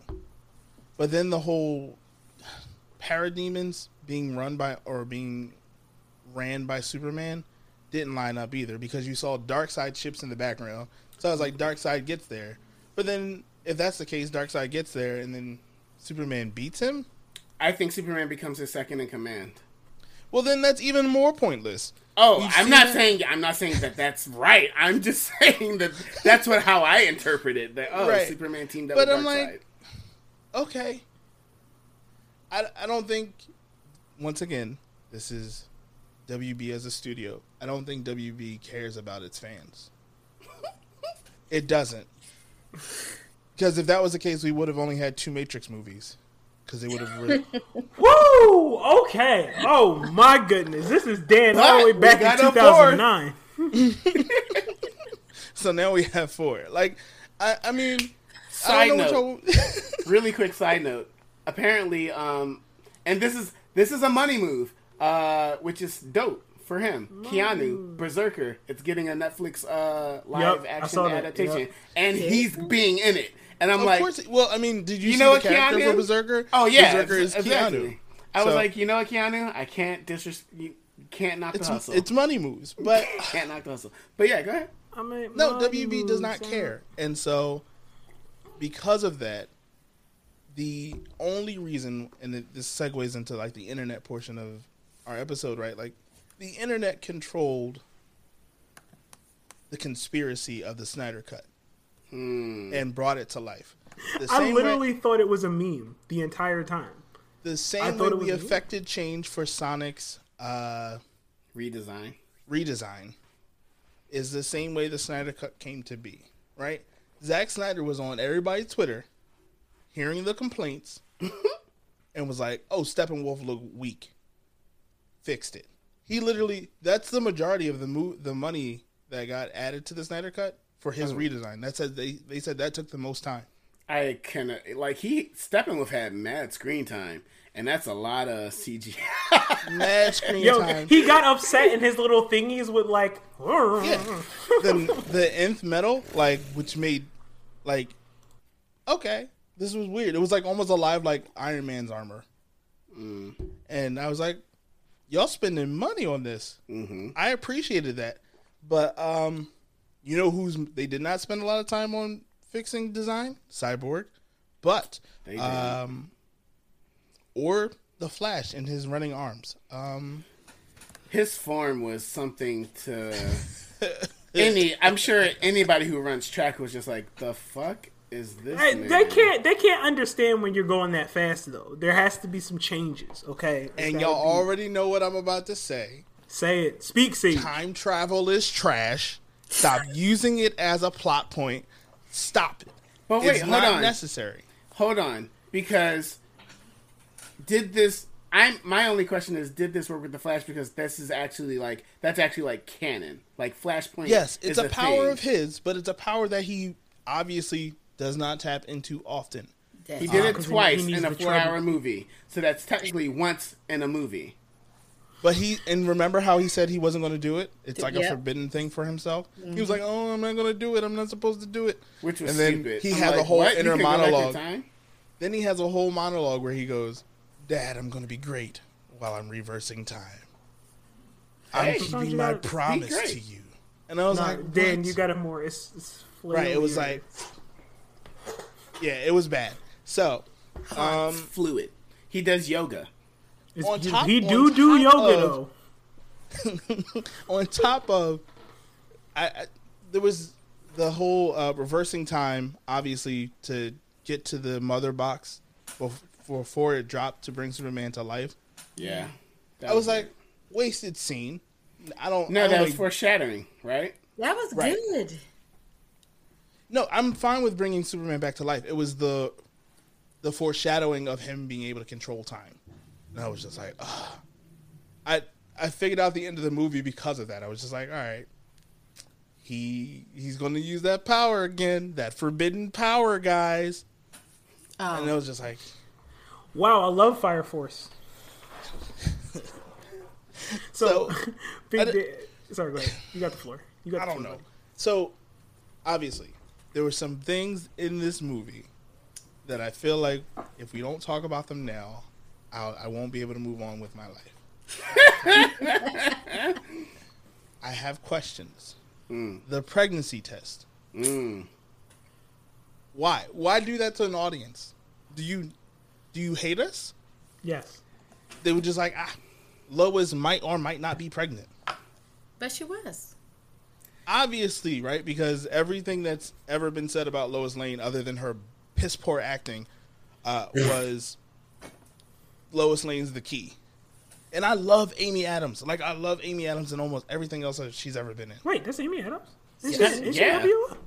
But then the whole parademons being run by or being ran by Superman didn't line up either because you saw Darkseid ships in the background. So I was like, Darkseid gets there. But then if that's the case, Darkseid gets there and then Superman beats him? I think Superman becomes his second in command. Well, then that's even more pointless. Oh, You've I'm not that? saying I'm not saying that that's right. I'm just saying that that's what how I interpret it. That oh, right. Superman teamed up but with I'm Darkseid. Like, okay. I, I don't think... Once again, this is W B as a studio. I don't think W B cares about its fans. It doesn't. Because if that was the case, we would have only had two Matrix movies. Because they would have really... Woo! Okay. Oh, my goodness. This is Dan all the way back in two thousand nine. So now we have four. Like, I, I mean... Side I note. Really quick side note. Apparently, um, and this is... This is a money move, uh, which is dope for him. Money. Keanu, Berserker, it's getting a Netflix uh, live yep, action adaptation, yep. and he's being in it. And I'm of like... Course it, well, I mean, did you, you see know the character Keanu? For Berserker? Oh, yeah. Berserker is exactly. Keanu. I so. was like, you know what, Keanu? I can't disres- You can't knock it's, the hustle. It's money moves, but... can't knock the hustle. But yeah, go ahead. I mean, no, W B moves, does not man. care. And so, because of that, the only reason, and it, this segues into like the internet portion of our episode, right? Like the internet controlled the conspiracy of the Snyder Cut mm. and brought it to life. The I same literally way, thought it was a meme the entire time. The same way we affected change for Sonic's uh, redesign. Redesign is the same way the Snyder Cut came to be, right? Zack Snyder was on everybody's Twitter. Hearing the complaints, and was like, oh, Steppenwolf looked weak. Fixed it. He literally, that's the majority of the mo- the money that got added to the Snyder Cut for his oh. redesign. That said, they, they said that took the most time. I can, like, he, Steppenwolf had mad screen time. And that's a lot of C G I. Mad screen Yo, time. He got upset in his little thingies with like... Yeah. the, the nth metal, like, which made, like, okay, this was weird. It was like almost alive, like Iron Man's armor. Mm. And I was like, y'all spending money on this. Mm-hmm. I appreciated that. But um, you know who's... They did not spend a lot of time on fixing design? Cyborg. But... They did. Um, Or the Flash in his running arms. Um, his form was something to any. I'm sure anybody who runs track was just like, "The fuck is this?" Hey, they can't. They can't understand when you're going that fast, though. There has to be some changes, okay? It's and y'all be... already know what I'm about to say. Say it. Speak. See. Time travel is trash. Stop using it as a plot point. Stop it. But wait, it's hold not on. Necessary. Hold on, because. Did this? I'm my only question is: did this work with the Flash? Because this is actually like that's actually like canon, like Flashpoint. Yes, it's is a power thing. Of his, but it's a power that he obviously does not tap into often. That's he did it twice in a four-hour movie, so that's technically once in a movie. But he and remember how he said he wasn't going to do it? It's like yep. a forbidden thing for himself. Mm-hmm. He was like, "Oh, I'm not going to do it. I'm not supposed to do it." Which was and then stupid. He I'm has like, a whole what? Inner monologue. Then he has a whole monologue where he goes. Dad, I'm going to be great while I'm reversing time. Hey, I'm keeping my promise to you. And I was no, like, Dan, what? You got a more... It's, it's right, it was like... Yeah, it was bad. So, um... It's fluid. He does yoga. On top, he do on do yoga, of, though. On top of... I, I there was the whole uh, reversing time, obviously, to get to the mother box before... Before it dropped to bring Superman to life. Yeah. I was like, wasted scene. I don't know. No, that was foreshadowing, right? That was good. No, I'm fine with bringing Superman back to life. It was the the foreshadowing of him being able to control time. And I was just like, ugh. I I figured out the end of the movie because of that. I was just like, all right. He he's going to use that power again. That forbidden power, guys. Um, and I was just like... Wow, I love Fire Force. so, so Big Dan, sorry, go ahead. You got the floor. You got I the don't floor. Know. So, obviously, there were some things in this movie that I feel like if we don't talk about them now, I'll, I won't be able to move on with my life. I have questions. Mm. The pregnancy test. Mm. Why? Why do that to an audience? Do you... Do you hate us? Yes. They were just like, ah, Lois might or might not be pregnant. But she was. Obviously, right? Because everything that's ever been said about Lois Lane, other than her piss poor acting, uh, was Lois Lane's the key. And I love Amy Adams. Like, I love Amy Adams in almost everything else that she's ever been in. Wait, that's Amy Adams? Is yeah. she, is yeah. she W?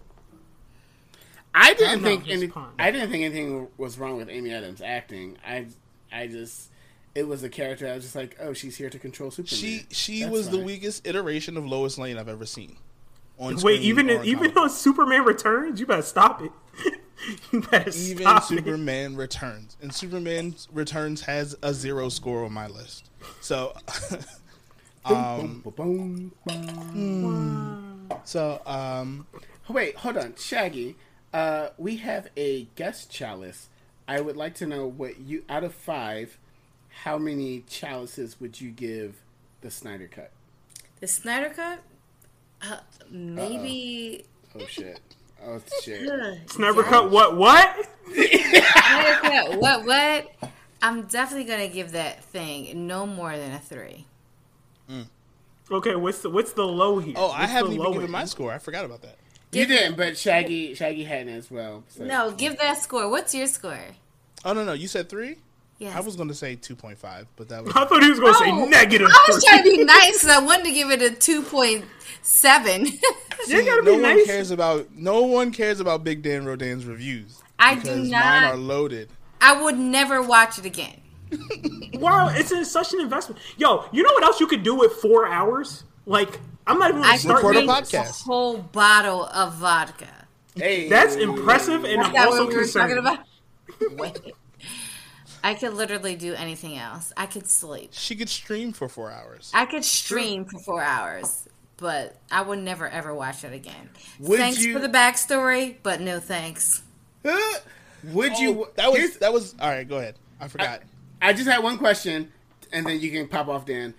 I didn't think any, I didn't think anything was wrong with Amy Adams acting. I, I just, it was a character. I was just like, oh, she's here to control Superman. She she That's was fine. The weakest iteration of Lois Lane I've ever seen. On Wait, even on even on Superman Returns, you better stop it. you better even stop Even Superman it. Returns, and Superman Returns has a zero score on my list. So, um, so um, wait, hold on, Shaggy. Uh, we have a guest chalice. I would like to know what you, out of five, how many chalices would you give the Snyder Cut? The Snyder Cut? Uh, maybe. Uh-oh. Oh, shit. Oh, shit. Snyder Cut, what, what? Snyder Cut, what, what? I'm definitely going to give that thing no more than a three. Mm. Okay, what's the, what's the low here? Oh, what's I haven't even given my score. I forgot about that. You didn't, but Shaggy Shaggy hadn't as well. So. No, give that score. What's your score? Oh, no, no. You said three? Yes. I was going to say two point five, but that was... I thought he was going to oh, say negative. I was trying to be nice, and I wanted to give it a two point seven. See, gotta no, be nice. One cares about, no one cares about Big Dan Rodan's reviews. I do not. Mine are loaded. I would never watch it again. Wow, it's a, such an investment. Yo, you know what else you could do with four hours? Like... I'm not even going to start a podcast. A whole bottle of vodka. Hey, that's impressive, and I'm also we concerned. About? I could literally do anything else. I could sleep. She could stream for four hours. I could stream for four hours, but I would never, ever watch it again. Would thanks you... for the backstory, but no thanks. Would oh, you... That was... That was. All right, go ahead. I forgot. I, I just had one question, and then you can pop off, Dan.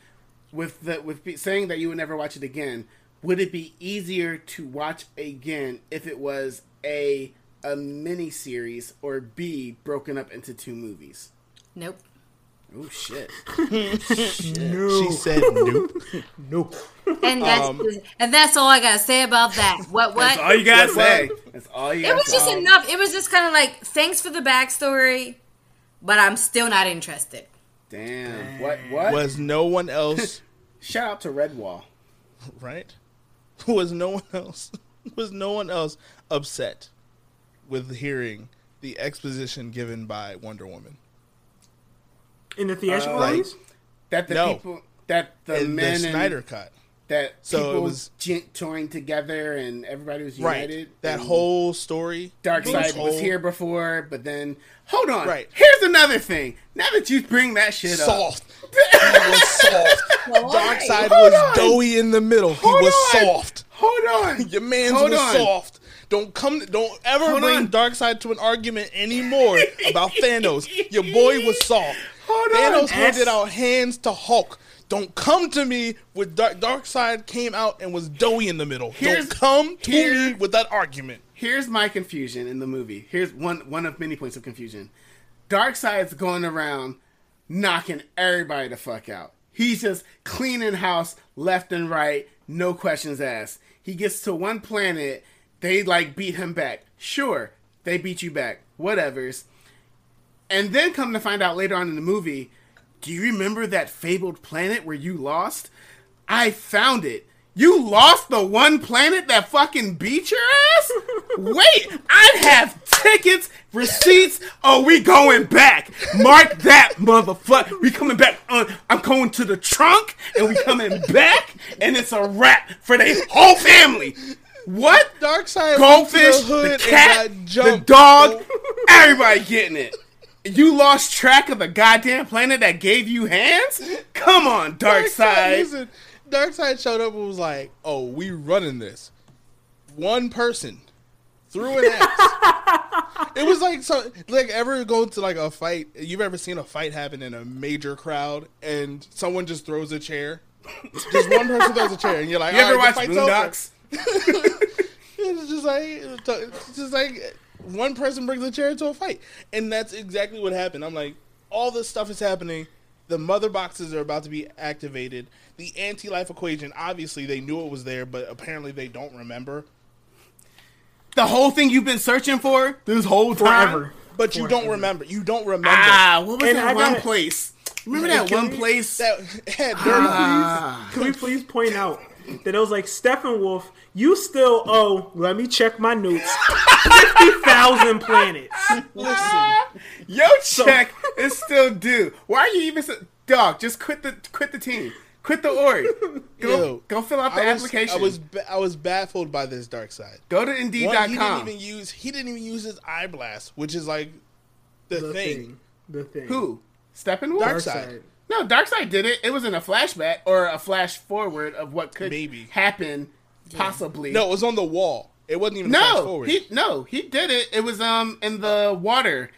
With the with saying that you would never watch it again, would it be easier to watch again if it was A... a mini-series, or B, broken up into two movies? Nope. Oh, shit. shit. No. She said nope. Nope. And that's, um, and that's all I got to say about that. What, what? That's all you got to say. That's all you got to say. It was just say. enough. It was just kind of like, thanks for the backstory, but I'm still not interested. Damn. Damn. What? What? Was no one else... Shout out to Redwall. Right? Was no one else... Was no one else upset with hearing the exposition given by Wonder Woman in the theatrical uh, release, that the no. people that the in men the Snyder and, cut that so people it was joined together and everybody was united. Right. That whole story, Darkseid was whole, here before, but then hold on. Right. Here's another thing. Now that you bring that shit soft. up, he was soft. Darkseid was on. doughy in the middle. Hold he was on. soft. Hold on, your man's hold was on. soft. Don't come. Don't ever Hold bring on. Darkseid to an argument anymore about Thanos. Your boy was soft. Hold Thanos handed out hands to Hulk. Don't come to me with Dark Darkseid came out and was doughy in the middle. Here's, don't come to here, me with that argument. Here's my confusion in the movie. Here's one one of many points of confusion. Darkseid's going around knocking everybody the fuck out. He's just cleaning house left and right, no questions asked. He gets to one planet. They, like, beat him back. Sure, they beat you back. Whatevers. And then come to find out later on in the movie, do you remember that fabled planet where you lost? I found it. You lost the one planet that fucking beat your ass? Wait, I have tickets, receipts. Oh, we going back. Mark that, motherfucker. We coming back. On, I'm going to the trunk, and we coming back, and it's a wrap for their whole family. What? Darkseid, Goldfish, the, hood the cat, and the dog, everybody getting it. You lost track of the goddamn planet that gave you hands? Come on, Darkseid. Darkseid showed up and was like, oh, we running this. One person threw an axe. It was like, so, like, ever go to like a fight, you've ever seen a fight happen in a major crowd and someone just throws a chair? Just one person throws a chair and you're like, you ever watch Boondocks? It's just like, it's just like one person brings a chair to a fight, and that's exactly what happened. I'm like, all this stuff is happening. The mother boxes are about to be activated. The anti-life equation, obviously they knew it was there, but apparently they don't remember. The whole thing you've been searching for this whole time, forever, but forever. you don't remember. You don't remember. Ah, what was and that I one place? Remember that one we, place that had ah. Can we please point out that it was like, Steppenwolf, you still owe, let me check my notes, fifty thousand planets. Listen. Your check so. is still due. Why are you even... So, dog, just quit the quit the team. Quit the org. Go, Ew, go fill out the I was, application. I was I was baffled by this Darkseid. Go to Indeed dot com. He didn't even use He didn't even use his eye blast, which is like the, the thing. thing. The thing. Who? Steppenwolf? Darkseid. Darkseid. No, Darkseid did it. It was in a flashback or a flash forward of what could Maybe. happen, yeah. possibly. No, it was on the wall. It wasn't even no, a flash forward. He, no, he did it. It was um in the water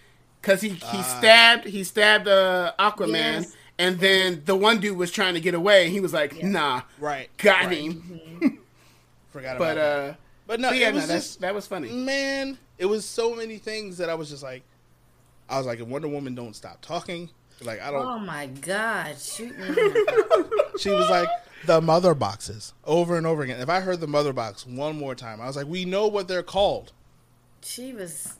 because he, uh, he stabbed he stabbed uh, Aquaman, yes. and then the one dude was trying to get away. And he was like, yeah. nah, right, got right. him. Mm-hmm. Forgot about but, uh, that. But no, so yeah, it was no just, that was funny. Man, it was so many things that I was just like, I was like, if Wonder Woman don't stop talking. Like, I don't. Oh my God! Shoot me. She was like the mother boxes over and over again. If I heard the mother box one more time, I was like, we know what they're called. She was.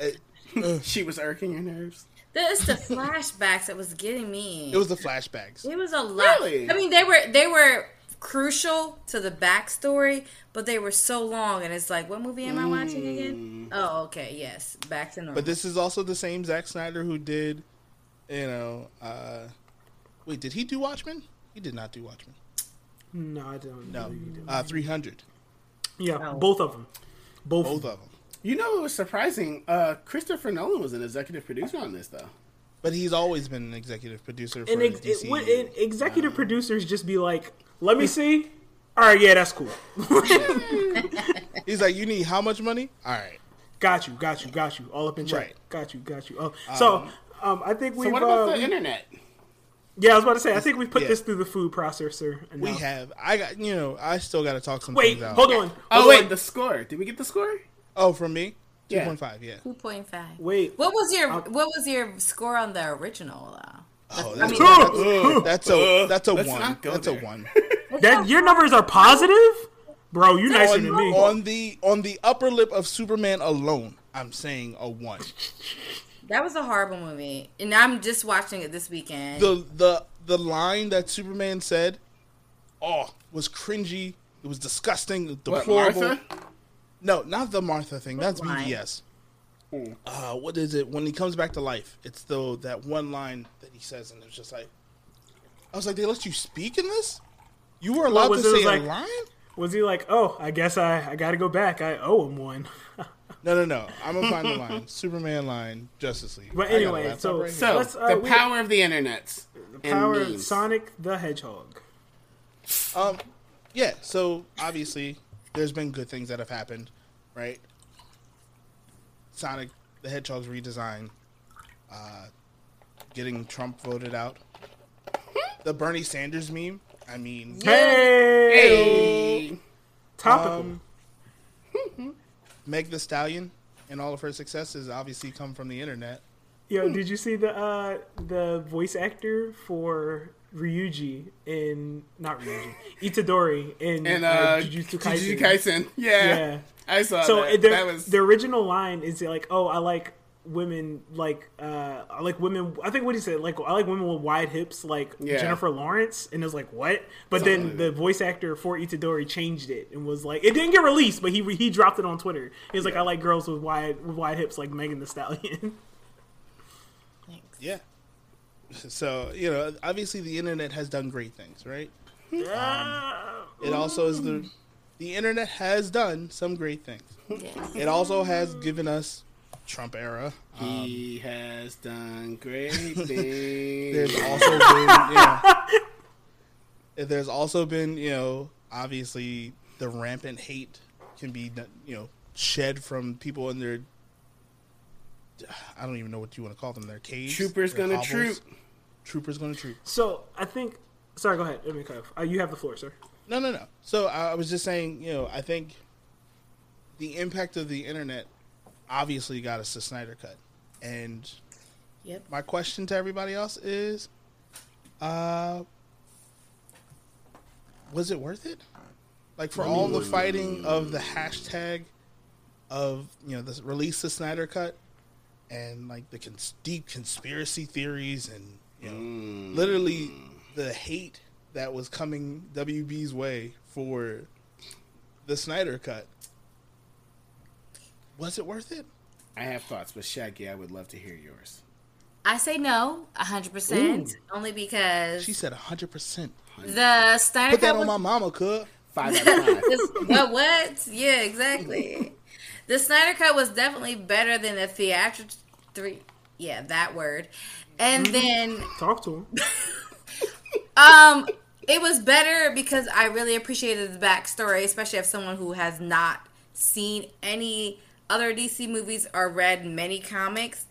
It, uh, she was irking your nerves. It's the flashbacks that was getting me. It was the flashbacks. It was a lot. Really? I mean, they were they were crucial to the backstory, but they were so long, and it's like, what movie am I watching mm. again? Oh, okay, yes, back to normal. But this is also the same Zack Snyder who did. You know, uh, wait, did he do Watchmen? He did not do Watchmen. No, I don't know. No, uh, three hundred. Yeah, no. both of them. Both, both of them. You know, it was surprising. Uh, Christopher Nolan was an executive producer on this, though. But he's always been an executive producer for and ex- D C. Would, and executive um, producers just be like, let me see. All right, yeah, that's cool. He's like, you need how much money? All right. Got you, got you, got you. All up in check. Right. Got you, got you. Oh, um, so um, I think we've... So what about uh, the we, internet? Yeah, I was about to say, I think we put yeah. this through the food processor. Enough. We have. I got, you know, I still got to talk some wait, things out. Wait, hold on. Hold oh, on. wait, the score. Did we get the score? Oh, from me? Two point yeah. five, yeah. Two point five. Wait, what was your I'll... what was your score on the original though? Oh, that's, I mean, uh, that's, uh, that's a uh, that's a one. That's there. a one. That your numbers are positive, bro. You nicer on, than me. On the on the upper lip of Superman alone, I'm saying a one. That was a horrible movie, and I'm just watching it this weekend. The the the line that Superman said, oh, was cringy. It was disgusting. Deplorable. What, Martha? No, not the Martha thing. That's B D S. Uh, what is it? When he comes back to life, it's the that one line that he says, and it's just like, I was like, they let you speak in this? You were allowed well, to say like, a line? Was he like, oh, I guess I, I got to go back. I owe him one. No, no, no. I'm going to find the line. Superman line, Justice League. But anyway, so, right so let's, uh, the we, power of the internet. The power of Sonic the Hedgehog. Um, Yeah, so obviously there's been good things that have happened, right? Sonic the Hedgehog's redesign, uh, getting Trump voted out, the Bernie Sanders meme. I mean, hey, hey. Topical. Um, Meg Thee Stallion and all of her successes obviously come from the internet. Yo, did you see the uh, the voice actor for Ryuji in not Ryuji Itadori in and, uh, uh, Jujutsu Kaisen? Jujutsu Kaisen, yeah. yeah. I saw so that. The, that was... the original line is like, "Oh, I like women like uh, I like women." I think what he said, like, "I like women with wide hips, like yeah. Jennifer Lawrence." And it was like, "What?" But Something then like the voice actor for Itadori changed it and was like, "It didn't get released, but he he dropped it on Twitter." He was yeah. like, "I like girls with wide with wide hips, like Megan Thee Stallion." Thanks. Yeah. So you know, obviously the internet has done great things, right? Yeah. Um, it also is the. The internet has done some great things. Yes. It also has given us Trump era. Um, he has done great things. There's also been, yeah. You know, there's also been, you know, obviously the rampant hate can be, you know, shed from people in their. I don't even know what you want to call them. Their caves. Troopers their gonna hobbles. troop. Troopers gonna troop. So I think. Sorry, go ahead. Let me cut off. Uh, you have the floor, sir. No, no, no. So I was just saying, you know, I think the impact of the internet obviously got us the Snyder Cut. And yep. my question to everybody else is, uh, was it worth it? Like, for all the fighting of the hashtag of, you know, the release the Snyder Cut and, like, the cons- deep conspiracy theories and, you know, mm. literally the hate that was coming W B's way for the Snyder Cut. Was it worth it? I have thoughts, but Shaggy, I would love to hear yours. I say no, one hundred percent. Ooh. Only because... She said one hundred percent. The Snyder Put Cut Put that on was... my mama, cuz. Five out of five. What, what? Yeah, exactly. The Snyder Cut was definitely better than the theatrical... Three... Yeah, that word. And then... Talk to him. um... It was better because I really appreciated the backstory, especially of someone who has not seen any other D C movies or read many comics,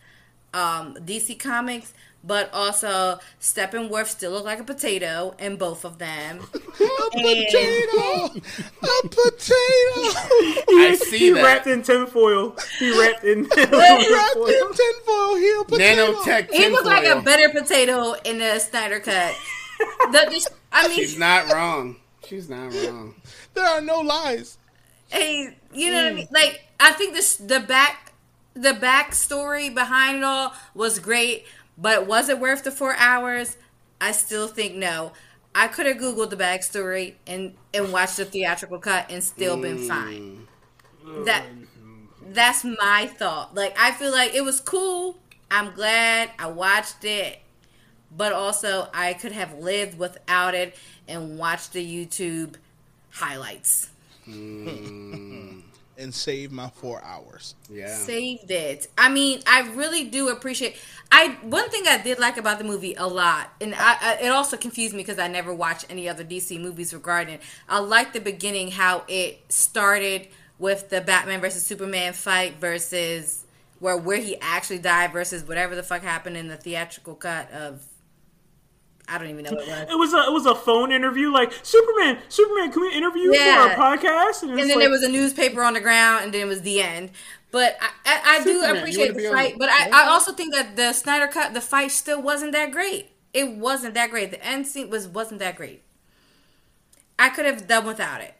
um, D C comics, but also Steppenwolf still looked like a potato in both of them. a and... potato! A potato! I see he that. Wrapped in tinfoil. He wrapped in tinfoil. He wrapped in tinfoil. He a potato. Nanotech tinfoil. He looked like a better potato in the Snyder Cut. The, the, I mean, she's not wrong. She's not wrong. There are no lies. Hey, you know mm. what I mean? Like, I think this the back the backstory behind it all was great, but was it worth the four hours? I still think no. I could have Googled the backstory and, and watched the theatrical cut and still mm. been fine. That that's my thought. Like, I feel like it was cool. I'm glad I watched it. But also, I could have lived without it and watched the YouTube highlights. Mm. and save my four hours. Yeah. Saved it. I mean, I really do appreciate I one thing I did like about the movie a lot, and I, I, it also confused me because I never watched any other D C movies regarding it. I liked the beginning, how it started with the Batman versus Superman fight versus where where he actually died versus whatever the fuck happened in the theatrical cut of I don't even know what it was. It was a it was a phone interview, like Superman, Superman, can we interview yeah. for our podcast? And, and then like... there was a newspaper on the ground, and then it was the end. But I, I, I Superman, do appreciate the fight, on... but I, I also think that the Snyder Cut, the fight still wasn't that great. It wasn't that great. The end scene was wasn't that great. I could have done without it.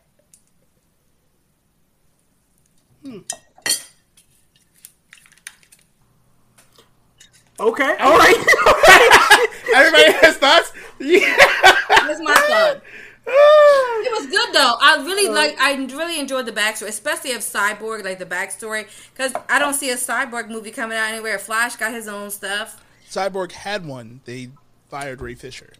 Hmm. Okay. All right. Everybody has thoughts? Yeah. That's my thought. It was good, though. I really like. I really enjoyed the backstory, especially of Cyborg, like the backstory, because I don't see a Cyborg movie coming out anywhere. Flash got his own stuff. Cyborg had one. They fired Ray Fisher.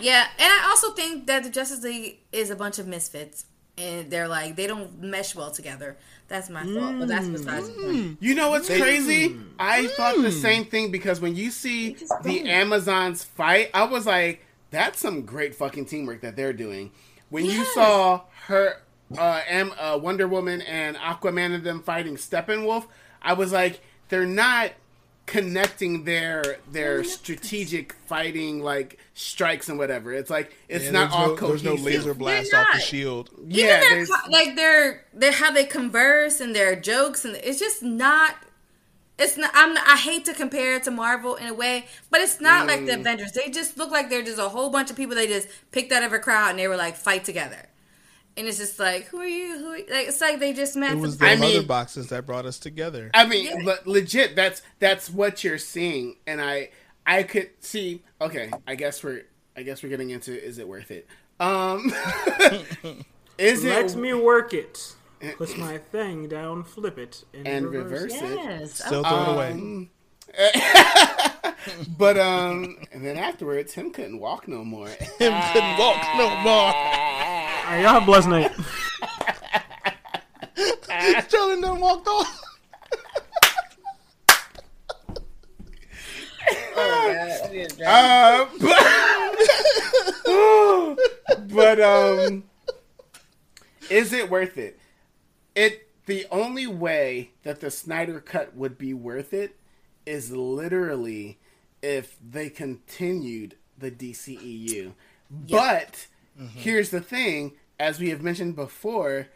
Yeah, and I also think that the Justice League is a bunch of misfits, and they're like, they don't mesh well together. That's my mm. fault, but that's besides the mm. point. You know what's they, crazy? I mm. thought the same thing, because when you see the Amazons fight, I was like, that's some great fucking teamwork that they're doing. When yes. you saw her, uh, Am, uh, Wonder Woman and Aquaman and them fighting Steppenwolf, I was like, they're not connecting their their strategic fighting, like, strikes and whatever. It's like, it's yeah, not all no, cohesive. There's no laser blast off the shield. Even yeah. Their, like, their, their, how they converse and their jokes, and it's just not... It's not. I'm not, I hate to compare it to Marvel in a way, but it's not mm. like the Avengers. They just look like they're just a whole bunch of people they just picked out of a crowd, and they were like, fight together. And it's just like, who are you? Who are you? Like, it's like they just met. It was the mother boxes that brought us together. I mean, yeah. le- legit. That's that's what you're seeing, and I I could see. Okay, I guess we're I guess we're getting into is it worth it? Um, is let it, me work it. Push my thing down, flip it, and, and reverse, reverse it. Yes. Still throw it um, away. But, um, and then afterwards, him couldn't walk no more. Him couldn't walk no more. All right, y'all have a blessed night. Sterling done walked off. Oh, God. Uh, but, but, um, is it worth it? It the only way that the Snyder Cut would be worth it is literally if they continued the D C E U. Yep. But mm-hmm. here's the thing, as we have mentioned before,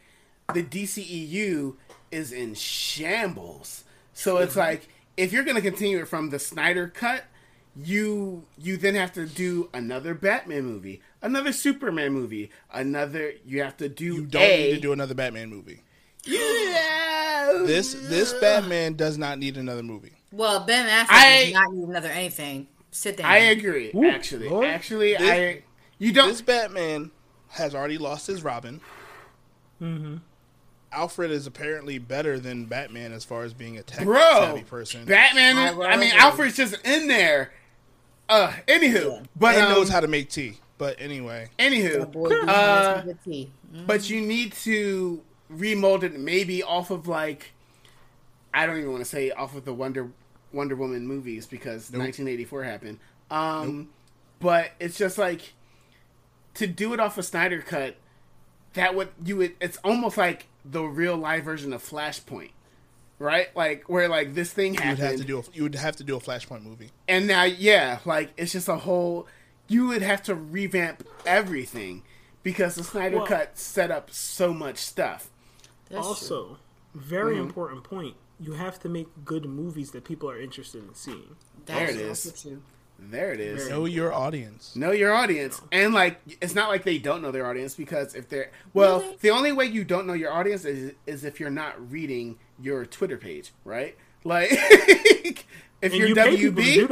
the D C E U is in shambles. So it's mm-hmm. like, if you're going to continue it from the Snyder Cut, you you then have to do another Batman movie, another Superman movie, another you have to do You don't a, need to do another Batman movie. Yeah. This this Batman does not need another movie. Well, Ben Affleck I, does not need another anything. Sit down. I agree. Ooh, actually, Lord. actually, this, I you don't. This Batman has already lost his Robin. Mm-hmm. Alfred is apparently better than Batman as far as being a tech savvy person. Batman. I, I mean, Alfred's just in there. Uh, anywho, yeah. but he um, knows how to make tea. But anyway, anywho, boy, uh, tea. Mm-hmm. But you need to. Remolded maybe off of like I don't even want to say off of the Wonder Wonder Woman movies because nope. nineteen eighty-four happened. Um, nope. But it's just like to do it off a Snyder Cut that would you would it's almost like the real live version of Flashpoint, right? Like where like this thing happened. You would have to do a, you would have to do a Flashpoint movie, and now yeah, like it's just a whole you would have to revamp everything because the Snyder Whoa. Cut set up so much stuff. That's also, true. very mm-hmm. important point. You have to make good movies that people are interested in seeing. There it is. There it is. Know your audience. Know your audience. No. And like, it's not like they don't know their audience because if they're well, really? the only way you don't know your audience is is if you're not reading your Twitter page, right? Like, if you're W B,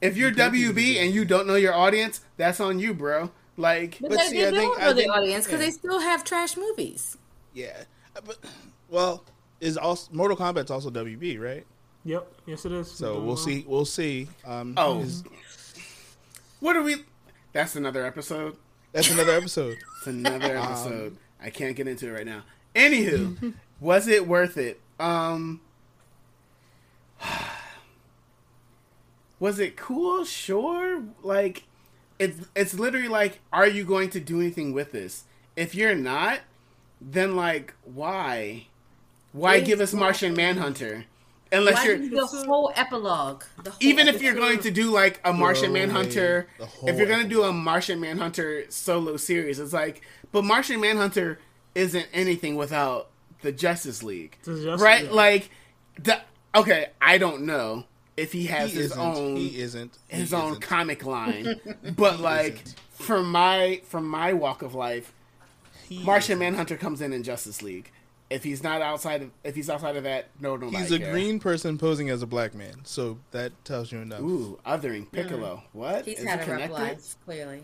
if you're W B and you don't know your audience, that's on you, bro. Like, but, but they, see, they I don't think, know I think, the audience because yeah. they still have trash movies. Yeah. But, well, is also Mortal Kombat's also W B, right? Yep, yes it is. So we'll see. We'll see. Um, oh, is... what are we? That's another episode. That's another episode. It's another episode. Um, I can't get into it right now. Anywho, was it worth it? Um, was it cool? Sure. Like, it's it's literally like, are you going to do anything with this? If you're not, then like, why? Why give us Martian Manhunter? Unless why you're the whole epilogue. The whole even episode. If you're going to do like a Martian oh, Manhunter, if you're going to do a Martian Manhunter solo series, it's like, but Martian Manhunter isn't anything without the Justice League, the Justice right? League. Like, the, okay, I don't know if he has he his isn't. own he isn't he his isn't. own comic line, but like isn't. from my from my walk of life, he Martian isn't. Manhunter comes in in Justice League. If he's not outside of, if he's outside of that, no, no. He's a care. green person posing as a black man, so that tells you enough. Ooh, othering Piccolo. Mm. What? He's Is had a rough life, clearly.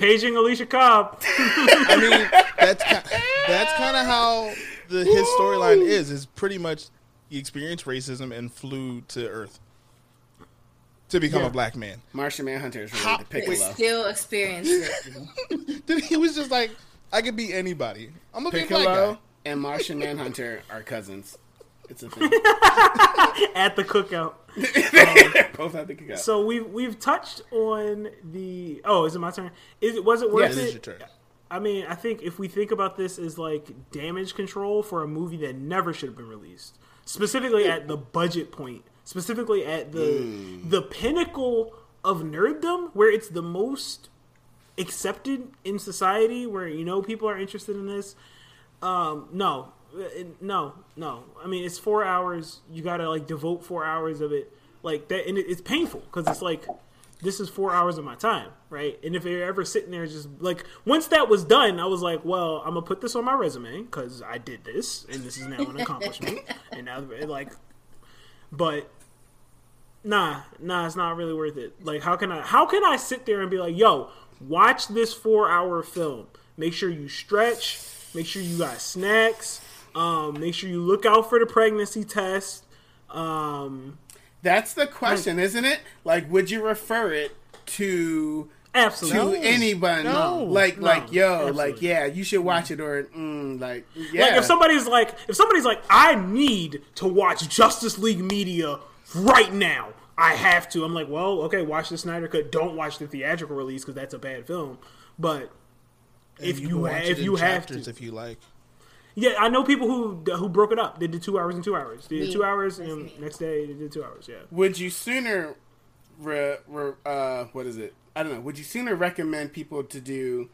Paging Alicia Cobb. I mean, that's that's kind of how the his storyline is. Is pretty much he experienced racism and flew to Earth to become yeah. a black man. Martian Manhunter is related to Piccolo. He still experienced it. Dude, he was just like, I could be anybody. I'm a big black guy. And Martian Manhunter are cousins. It's a thing. At the cookout. Um, both at the cookout. So we've we've touched on the. Oh, is it my turn? Is it was it worth yeah, it? Is your turn. I mean, I think if we think about this as like damage control for a movie that never should have been released, specifically at the budget point, specifically at the mm. the pinnacle of nerddom, where it's the most accepted in society, where you know people are interested in this. Um, no, no, no. I mean, it's four hours. You gotta like devote four hours of it, like that, and it, it's painful because it's like, this is four hours of my time, right? And if you're ever sitting there, just like once that was done, I was like, well, I'm gonna put this on my resume because I did this, and this is now an accomplishment. And now, like, but nah, nah, it's not really worth it. Like, how can I? How can I sit there and be like, yo, watch this four hour film? Make sure you stretch. Make sure you got snacks. Um, make sure you look out for the pregnancy test. Um, That's the question, like, isn't it? Like, would you refer it to absolutely to anyone? No, like, no, like, yo, absolutely. Like, yeah, you should watch it, or mm, like, yeah. Like, if somebody's like, if somebody's like, I need to watch Justice League Media right now. I have to. I'm like, well, okay, watch the Snyder Cut. Don't watch the theatrical release because that's a bad film, but. And if you, you ha- if you have to, if you like, yeah, I know people who who broke it up. They did two hours and two hours. They did me. two hours That's and me. next day they did two hours. Yeah. Would you sooner, re, re, uh, what is it? I don't know. Would you sooner recommend people to do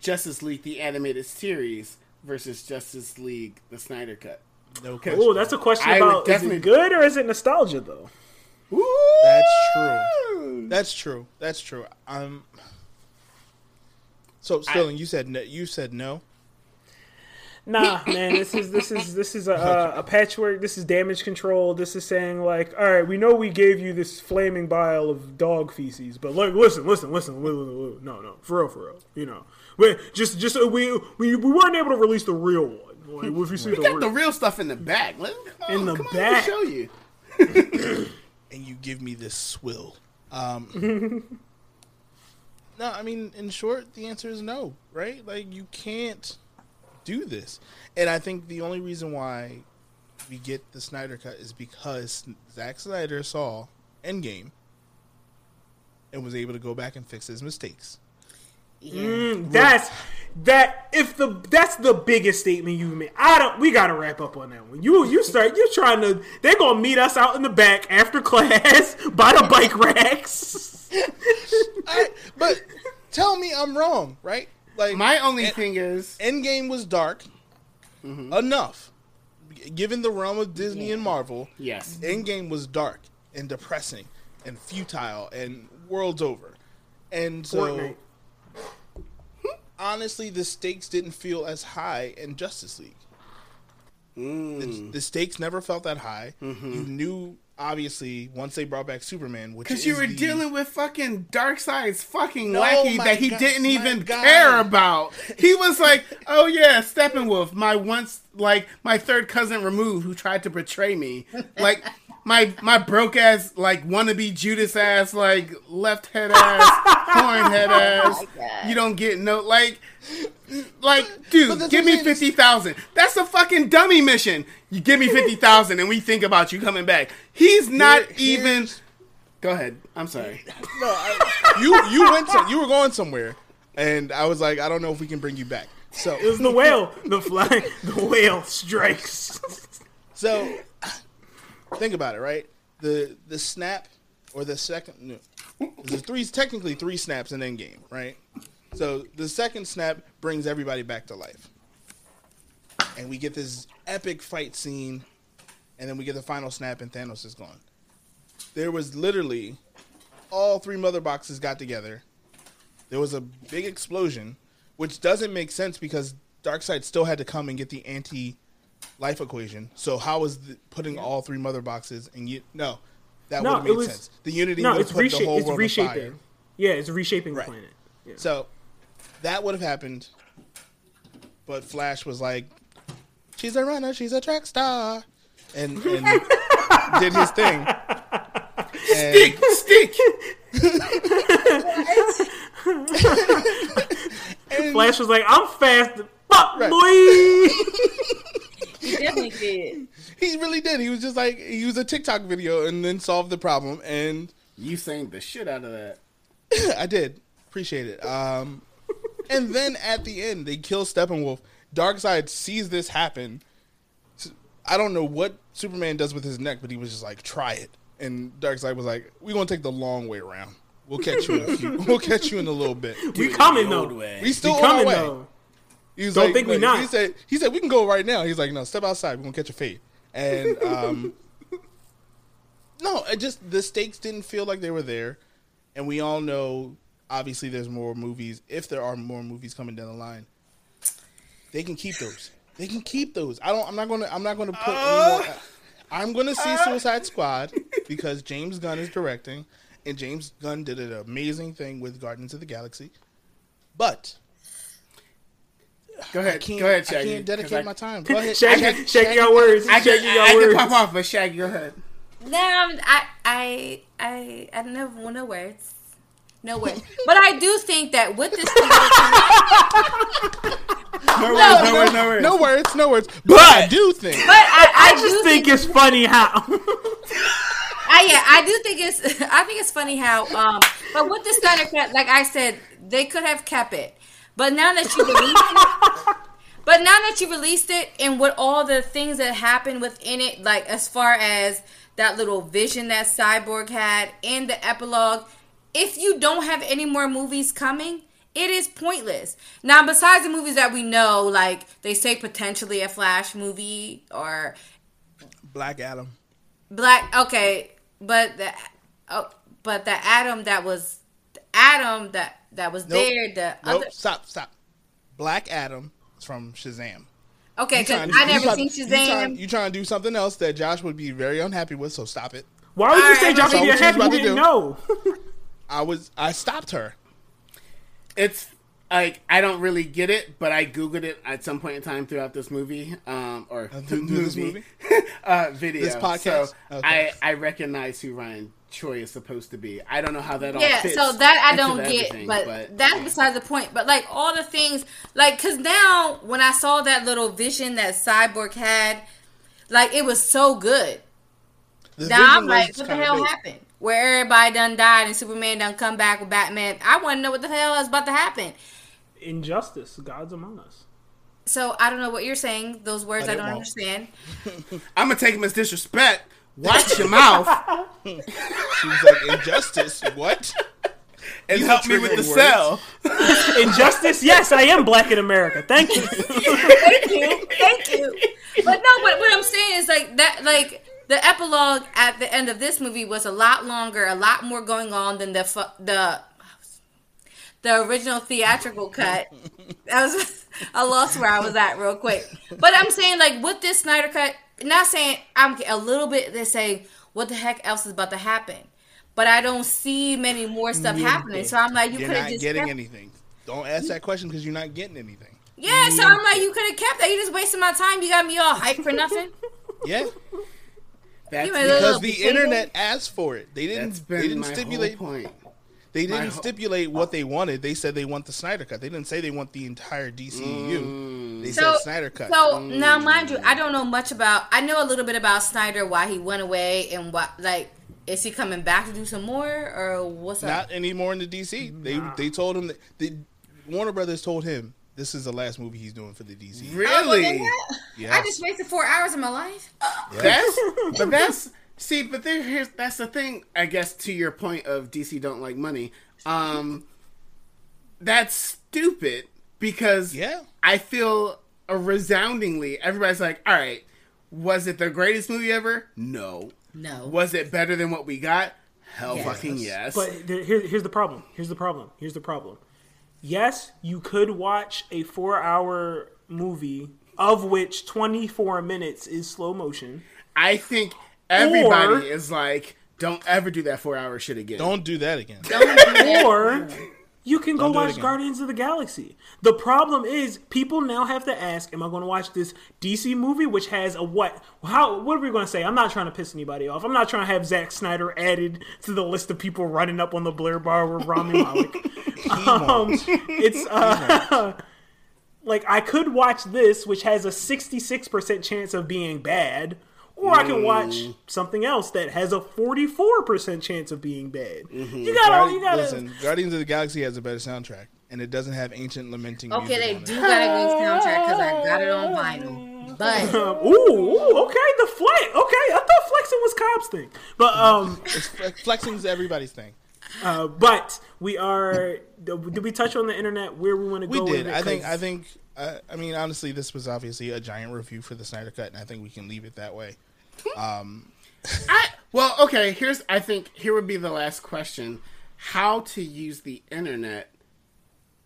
Justice League the animated series versus Justice League the Snyder Cut? No question. Oh, that's a question I about is it good or is it nostalgia though? Ooh! That's true. That's true. That's true. I'm. So, Sterling, I, you said no, you said no. Nah, man, this is this is this is a, a patchwork. This is damage control. This is saying like, all right, we know we gave you this flaming vial of dog feces, but like, listen, listen, listen, listen, no, no, for real, for real, you know, we just just we we, we weren't able to release the real one. Like, if you see we the got real, the real stuff in the back. Let me, oh, in the come back, on, let me show you. And you give me this swill. Um... No, I mean, in short, the answer is no, right? Like, you can't do this. And I think the only reason why we get the Snyder Cut is because Zack Snyder saw Endgame and was able to go back and fix his mistakes. Yeah. Mm, that's that. If the that's the biggest statement you've made. I don't. We gotta wrap up on that one. You you start. You're trying to. They're gonna meet us out in the back after class by the bike racks. I, but tell me I'm wrong, right? Like my only en- thing is Endgame was dark mm-hmm. enough, given the realm of Disney yeah. and Marvel. Yes, Endgame was dark and depressing and futile and worlds over, and so. Fortnite. Honestly, the stakes didn't feel as high in Justice League. Mm. The, the stakes never felt that high. Mm-hmm. You knew, obviously, once they brought back Superman, which because you were the... dealing with fucking Darkseid's fucking no, lackey that he God, didn't even God. care about. He was like, "Oh yeah, Steppenwolf, my once like my third cousin removed, who tried to betray me, like." My my broke ass like wannabe Judas ass like left head ass horn head ass oh you don't get no like Like, dude, give me fifty thousand. That's a fucking dummy mission. You give me fifty thousand and we think about you coming back. He's not Here, even... Go ahead. I'm sorry. No, I, you you went to, you were going somewhere, and I was like, I don't know if we can bring you back. So it was the whale. The fly, the whale strikes. So think about it, right? The the snap or the second... No, there's three, technically three snaps in Endgame, right? So the second snap brings everybody back to life. And we get this epic fight scene, and then we get the final snap, and Thanos is gone. There was literally all three mother boxes got together. There was a big explosion, which doesn't make sense because Darkseid still had to come and get the anti-life equation. So how was the, putting all three mother boxes and you no, that no, wouldn't make sense. The Unity no, would put resha- the whole it's world reshaping. Fire. Yeah, it's reshaping right. the planet. Yeah. So that would have happened, but Flash was like, "She's a runner, she's a track star," and, and did his thing. Stick, stick. And Flash was like, "I'm fast, fuck right. boy." He definitely did. He really did. He was just like he was a TikTok video and then solved the problem. And you sang the shit out of that. I did. Appreciate it. Um, and then at the end, they kill Steppenwolf. Darkseid sees this happen. I don't know what Superman does with his neck, but he was just like, try it. And Darkseid was like, we're going to take the long way around. We'll catch you in a few. We'll catch you in a little bit. Dude, we coming, though. We still we on coming, our way. Though. He was don't like, think like, we not. He said, he said, we can go right now. He's like, no, step outside. We're going to catch a fade. And um, no, it just the stakes didn't feel like they were there. And we all know... Obviously, there's more movies. If there are more movies coming down the line, they can keep those. They can keep those. I don't. I'm not gonna. I'm not gonna put. Uh, any more, I'm gonna see uh, Suicide Squad because James Gunn is directing, and James Gunn did an amazing thing with Guardians of the Galaxy. But go ahead. I can't, go ahead, Shaggy. I can't dedicate I, my time. Go ahead. Shaggy, Shaggy, Shaggy got words. I can, Shaggy got I, words. I can pop off, but Shaggy, go ahead. No, I, I, I, I don't have no words. No way. But I do think that with this... no, words, no, no words, no words. No words, no words. But, but I do think... But I, I, I just do think, think it's funny how... I, yeah, I do think it's... I think it's funny how... Um, but with the Snyder Cut, like I said, they could have kept it. But now that you released it... But now that you released it and with all the things that happened within it, like as far as that little vision that Cyborg had in the epilogue... If you don't have any more movies coming, it is pointless. Now, besides the movies that we know, like they say potentially a Flash movie or Black Adam. Black okay, but the oh, but the Adam that was the Adam that that was nope. there. The nope. other... stop stop. Black Adam is from Shazam. Okay, because I never trying, seen Shazam. You trying, you trying to do something else that Josh would be very unhappy with? So stop it. Why would All you right, say Josh would be unhappy? You didn't know. I was I stopped her. It's like I don't really get it, but I googled it at some point in time throughout this movie, um, or uh, th- movie, this movie, uh, video, this podcast. So okay. I I recognize who Ryan Choi is supposed to be. I don't know how that all yeah. fits so that I don't get, but, but that's yeah. besides the point. But like all the things, like because now when I saw that little vision that Cyborg had, like it was so good. The now I'm like, what the hell big. happened? Where everybody done died and Superman done come back with Batman. I want to know what the hell is about to happen. Injustice. God's among us. So, I don't know what you're saying. Those words I, I don't won't. understand. I'm going to take them as disrespect. Watch your mouth. She was like, injustice? What? And you help me with the words. Cell. Injustice? Yes, I am black in America. Thank you. Thank you. Thank you. But no, but what I'm saying is like that, like... The epilogue at the end of this movie was a lot longer, a lot more going on than the fu- the the original theatrical cut. I was I lost where I was at real quick, but I'm saying like with this Snyder cut, not saying I'm a little bit. They say what the heck else is about to happen, but I don't see many more stuff yeah. happening. So I'm like, you could have just getting kept- anything. Don't ask that question because you're not getting anything. Yeah, so I'm like, you could have kept that. You just wasted my time. You got me all hyped for nothing. Yeah. That's because the internet asked for it. They didn't. That's been they didn't my stipulate. Whole point. They didn't stipulate what they wanted. They said they want the Snyder Cut. They didn't say they want the entire D C U. Mm. They so, said Snyder Cut. So mm. now, mind you, I don't know much about... I know a little bit about Snyder, why he went away, and what... like, is he coming back to do some more, or what's up? Not anymore in the D C. They nah. they told him... that they, Warner Brothers told him, this is the last movie he's doing for the D C. Really? Oh, yeah. I just wasted four hours of my life. Yes. That's... But that's... See, but there, here's, that's the thing, I guess, to your point of D C don't like money. Um, that's stupid because yeah. I feel uh, resoundingly, everybody's like, all right, was it the greatest movie ever? No. No. Was it better than what we got? Hell yes. fucking yes. But there, here, here's the problem. Here's the problem. Here's the problem. Yes, you could watch a four-hour movie of which twenty-four minutes is slow motion. I think... Everybody or, is like, don't ever do that four-hour shit again. Don't do that again. Or you can don't go watch Guardians of the Galaxy. The problem is people now have to ask, am I going to watch this D C movie, which has a what? How? What are we going to say? I'm not trying to piss anybody off. I'm not trying to have Zack Snyder added to the list of people running up on the Blurred Bar with Rami Malek. um, it's... Uh, like, I could watch this, which has a sixty-six percent chance of being bad. Or I can watch something else that has a forty-four percent chance of being bad. Mm-hmm. You got to... Gotta... Listen, Guardians of the Galaxy has a better soundtrack, and it doesn't have ancient lamenting okay, music. Okay, they do got a good soundtrack because I got it on vinyl. But... ooh, ooh, okay, the flex. Okay, I thought flexing was Cobb's thing. But, um... flexing's everybody's thing. Uh, but we are... Did we touch on the internet where we want to go? We did. With it? I think... I think uh, I mean, honestly, this was obviously a giant review for the Snyder Cut, and I think we can leave it that way. Um, I, well, okay, here's, I think, here would be the last question. How to use the internet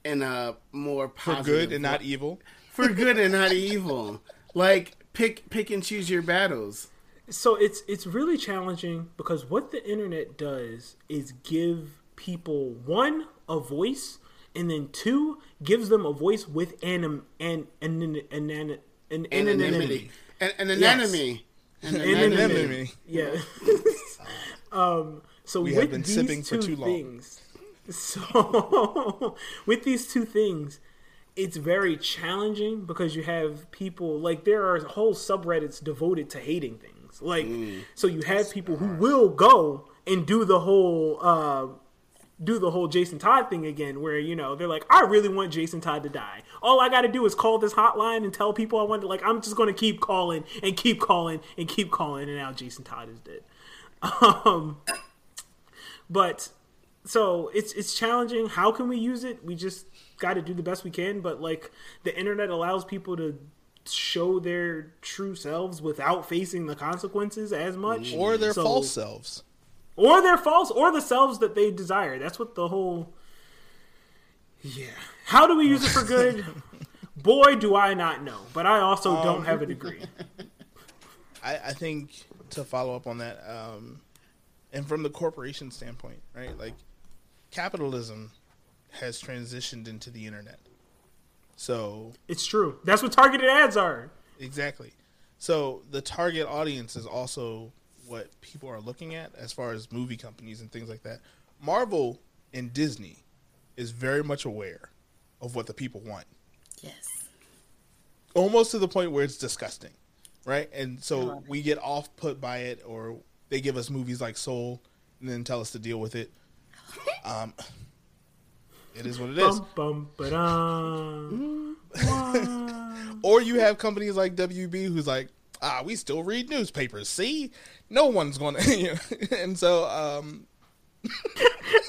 in a more positive... For good and not evil? For good and not evil. Like, pick pick and choose your battles. So it's it's really challenging because what the internet does is give people, one, a voice, and then two, gives them a voice with anim, an, an, an, an, an, an, anonymity. An, an anonymity. Yes. And anonymity. Yeah. um, so we with have been these sipping two for too long. Things, so with these two things, it's very challenging because you have people like there are whole subreddits devoted to hating things. Like mm, so, you have people who will go and do the whole uh, do the whole Jason Todd thing again, where you know they're like, I really want Jason Todd to die. All I got to do is call this hotline and tell people I want to, like, I'm just going to keep calling and keep calling and keep calling. And now Jason Todd is dead. Um, but so it's, it's challenging. How can we use it? We just got to do the best we can. But like the internet allows people to show their true selves without facing the consequences as much. Or their so, false selves. Or their false or the selves that they desire. That's what the whole... Yeah. How do we use it for good? Boy, do I not know. But I also um, don't have a degree. I, I think to follow up on that, um, and from the corporation standpoint, right? Like, capitalism has transitioned into the internet. So... It's true. That's what targeted ads are. Exactly. So the target audience is also... what people are looking at as far as movie companies and things like that. Marvel and Disney is very much aware of what the people want. Yes. Almost to the point where it's disgusting, right? And so we get off put by it, or they give us movies like Soul and then tell us to deal with it. Um, it is what it is. Bum, bum, or you have companies like W B who's like, ah, we still read newspapers. See, no one's gonna. You know, and so, um,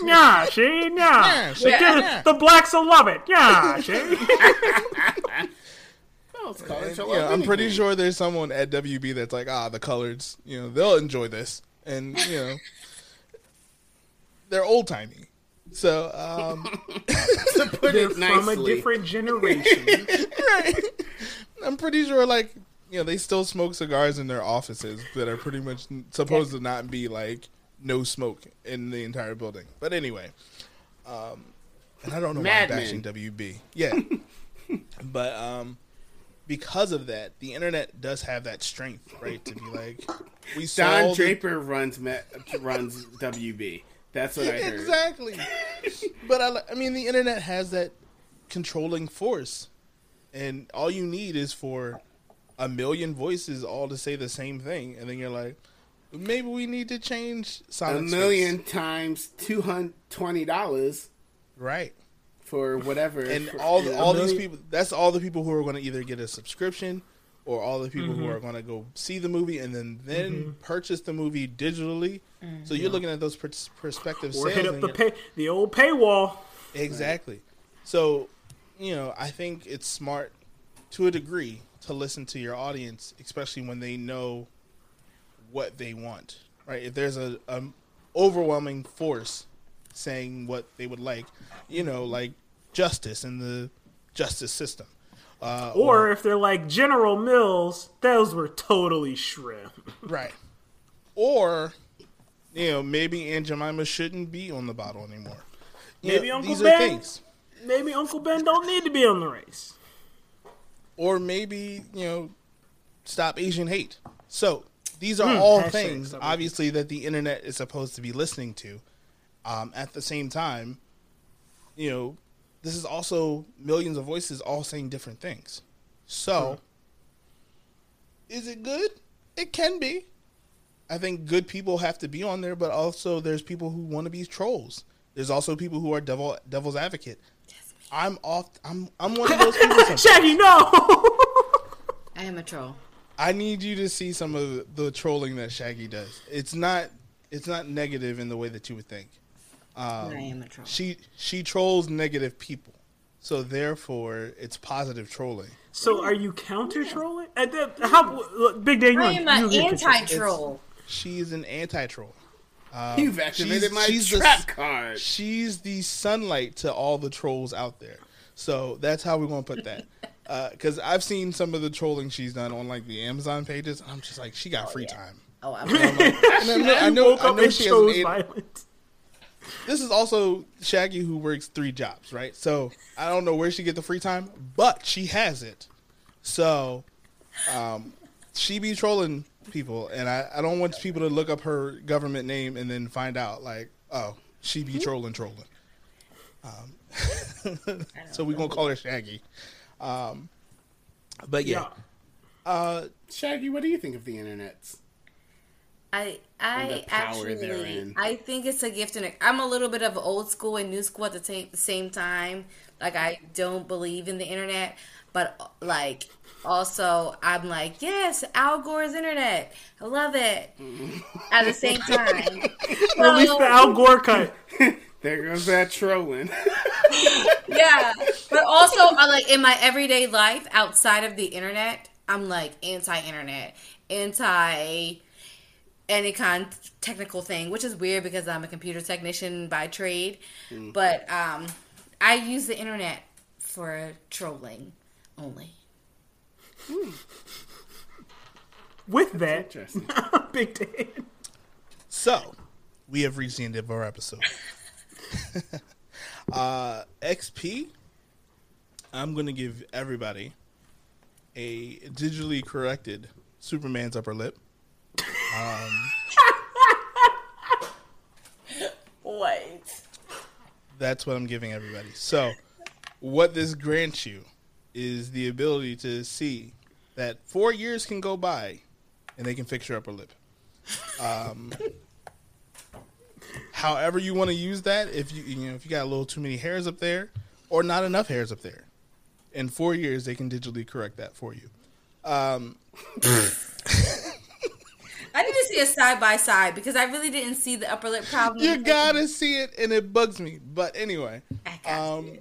nah, she, nah, nah, she, yeah, the, yeah. the blacks will love it. Yeah, she. And, you know, I'm pretty sure there's someone at W B that's like, ah, the coloreds. You know, they'll enjoy this, and you know, they're old timey. So, um, to put they're it nicely, from a different generation. Right. I'm pretty sure, like. You know, they still smoke cigars in their offices that are pretty much supposed to not be, like, no smoke in the entire building. But anyway, um, and I don't know Mad why I'm bashing W B. Yeah. But um, because of that, the internet does have that strength, right, to be like, we saw Don Draper the- runs, runs W B. That's what I heard. Exactly. But I, I mean, the internet has that controlling force, and all you need is for a million voices all to say the same thing, and then you're like, maybe we need to change silence. A million space. Times two hundred twenty dollars, right? For whatever, and for, all the, all million? These people. That's all the people who are going to either get a subscription, or all the people mm-hmm. who are going to go see the movie and then then mm-hmm. purchase the movie digitally. Mm-hmm. So you're looking at those per- prospective sales. Or hit up the pay- the old paywall. Exactly. Right. So, you know, I think it's smart to a degree to listen to your audience, especially when they know what they want, right? If there's a, a overwhelming force saying what they would like, you know, like justice in the justice system. Uh, or, or if they're like General Mills, those were totally shrimp. Right. Or, you know, maybe Aunt Jemima shouldn't be on the bottle anymore. You maybe know, Uncle these Ben. Are things. Maybe Uncle Ben don't need to be on the race. Or maybe, you know, stop Asian hate. So these are hmm, all things, obviously, that the internet is supposed to be listening to. Um, at the same time, you know, this is also millions of voices all saying different things. So, hmm. is it good? It can be. I think good people have to be on there, but also there's people who want to be trolls. There's also people who are devil devil's advocate. Yes, I'm off. I'm I'm one of those people. Shaggy, no. I am a troll. I need you to see some of the trolling that Shaggy does. It's not it's not negative in the way that you would think. Um, I am a troll. She she trolls negative people, so therefore it's positive trolling. So are you counter trolling? Yeah. How look, Big Dan? I am an anti troll. She is an anti troll. Um, You've activated she's, my she's trap the, card. She's the sunlight to all the trolls out there. So that's how we're gonna put that. Because uh, I've seen some of the trolling she's done on like the Amazon pages. I'm just like, she got oh, free yeah. time. Oh, I'm. I'm like, I know. I know, I know she has an violence. This is also Shaggy, who works three jobs, right? So I don't know where she get the free time, but she has it. So um, she be trolling people, and I, I don't want people to look up her government name and then find out, like, oh, she be trolling, trolling. Um, so we're going to call her Shaggy. Um, but, yeah. yeah. Uh, Shaggy, what do you think of the internets? I I actually therein. I think it's a gift and a, I'm a little bit of old school and new school at the t- same time. Like, I don't believe in the internet, but like also I'm like, yes, Al Gore's internet, I love it. Mm-hmm. At the same time, well, at least the Al Gore cut. There goes that trolling. Yeah, but also I like in my everyday life outside of the internet, I'm like anti-internet, anti. Any kind of technical thing, which is weird because I'm a computer technician by trade. Mm. But um, I use the internet for trolling only. Mm. With that, Big Dan. So, we have reached the end of our episode. uh, X P, I'm going to give everybody a digitally corrected Superman's upper lip. Um, Wait. That's what I'm giving everybody. So, what this grants you is the ability to see that four years can go by and they can fix your upper lip. Um, however you want to use that, if you you know if you got a little too many hairs up there or not enough hairs up there, in four years they can digitally correct that for you. Um I need to see a side by side because I really didn't see the upper lip problem. You gotta see it, and it bugs me. But anyway, um,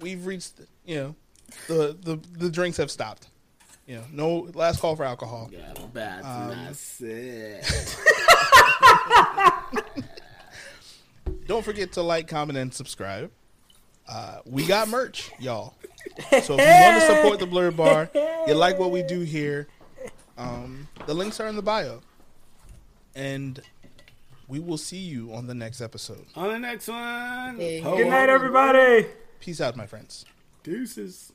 we've reached the, you know the, the the drinks have stopped. You know, no last call for alcohol. Yeah, that's um, not sick. Don't forget to like, comment, and subscribe. Uh, we got merch, y'all. So if you want to support the Blurred Bar, you like what we do here. Um, the links are in the bio. And we will see you on the next episode. On the next one. Hey. Good night, everybody. Peace out, my friends. Deuces.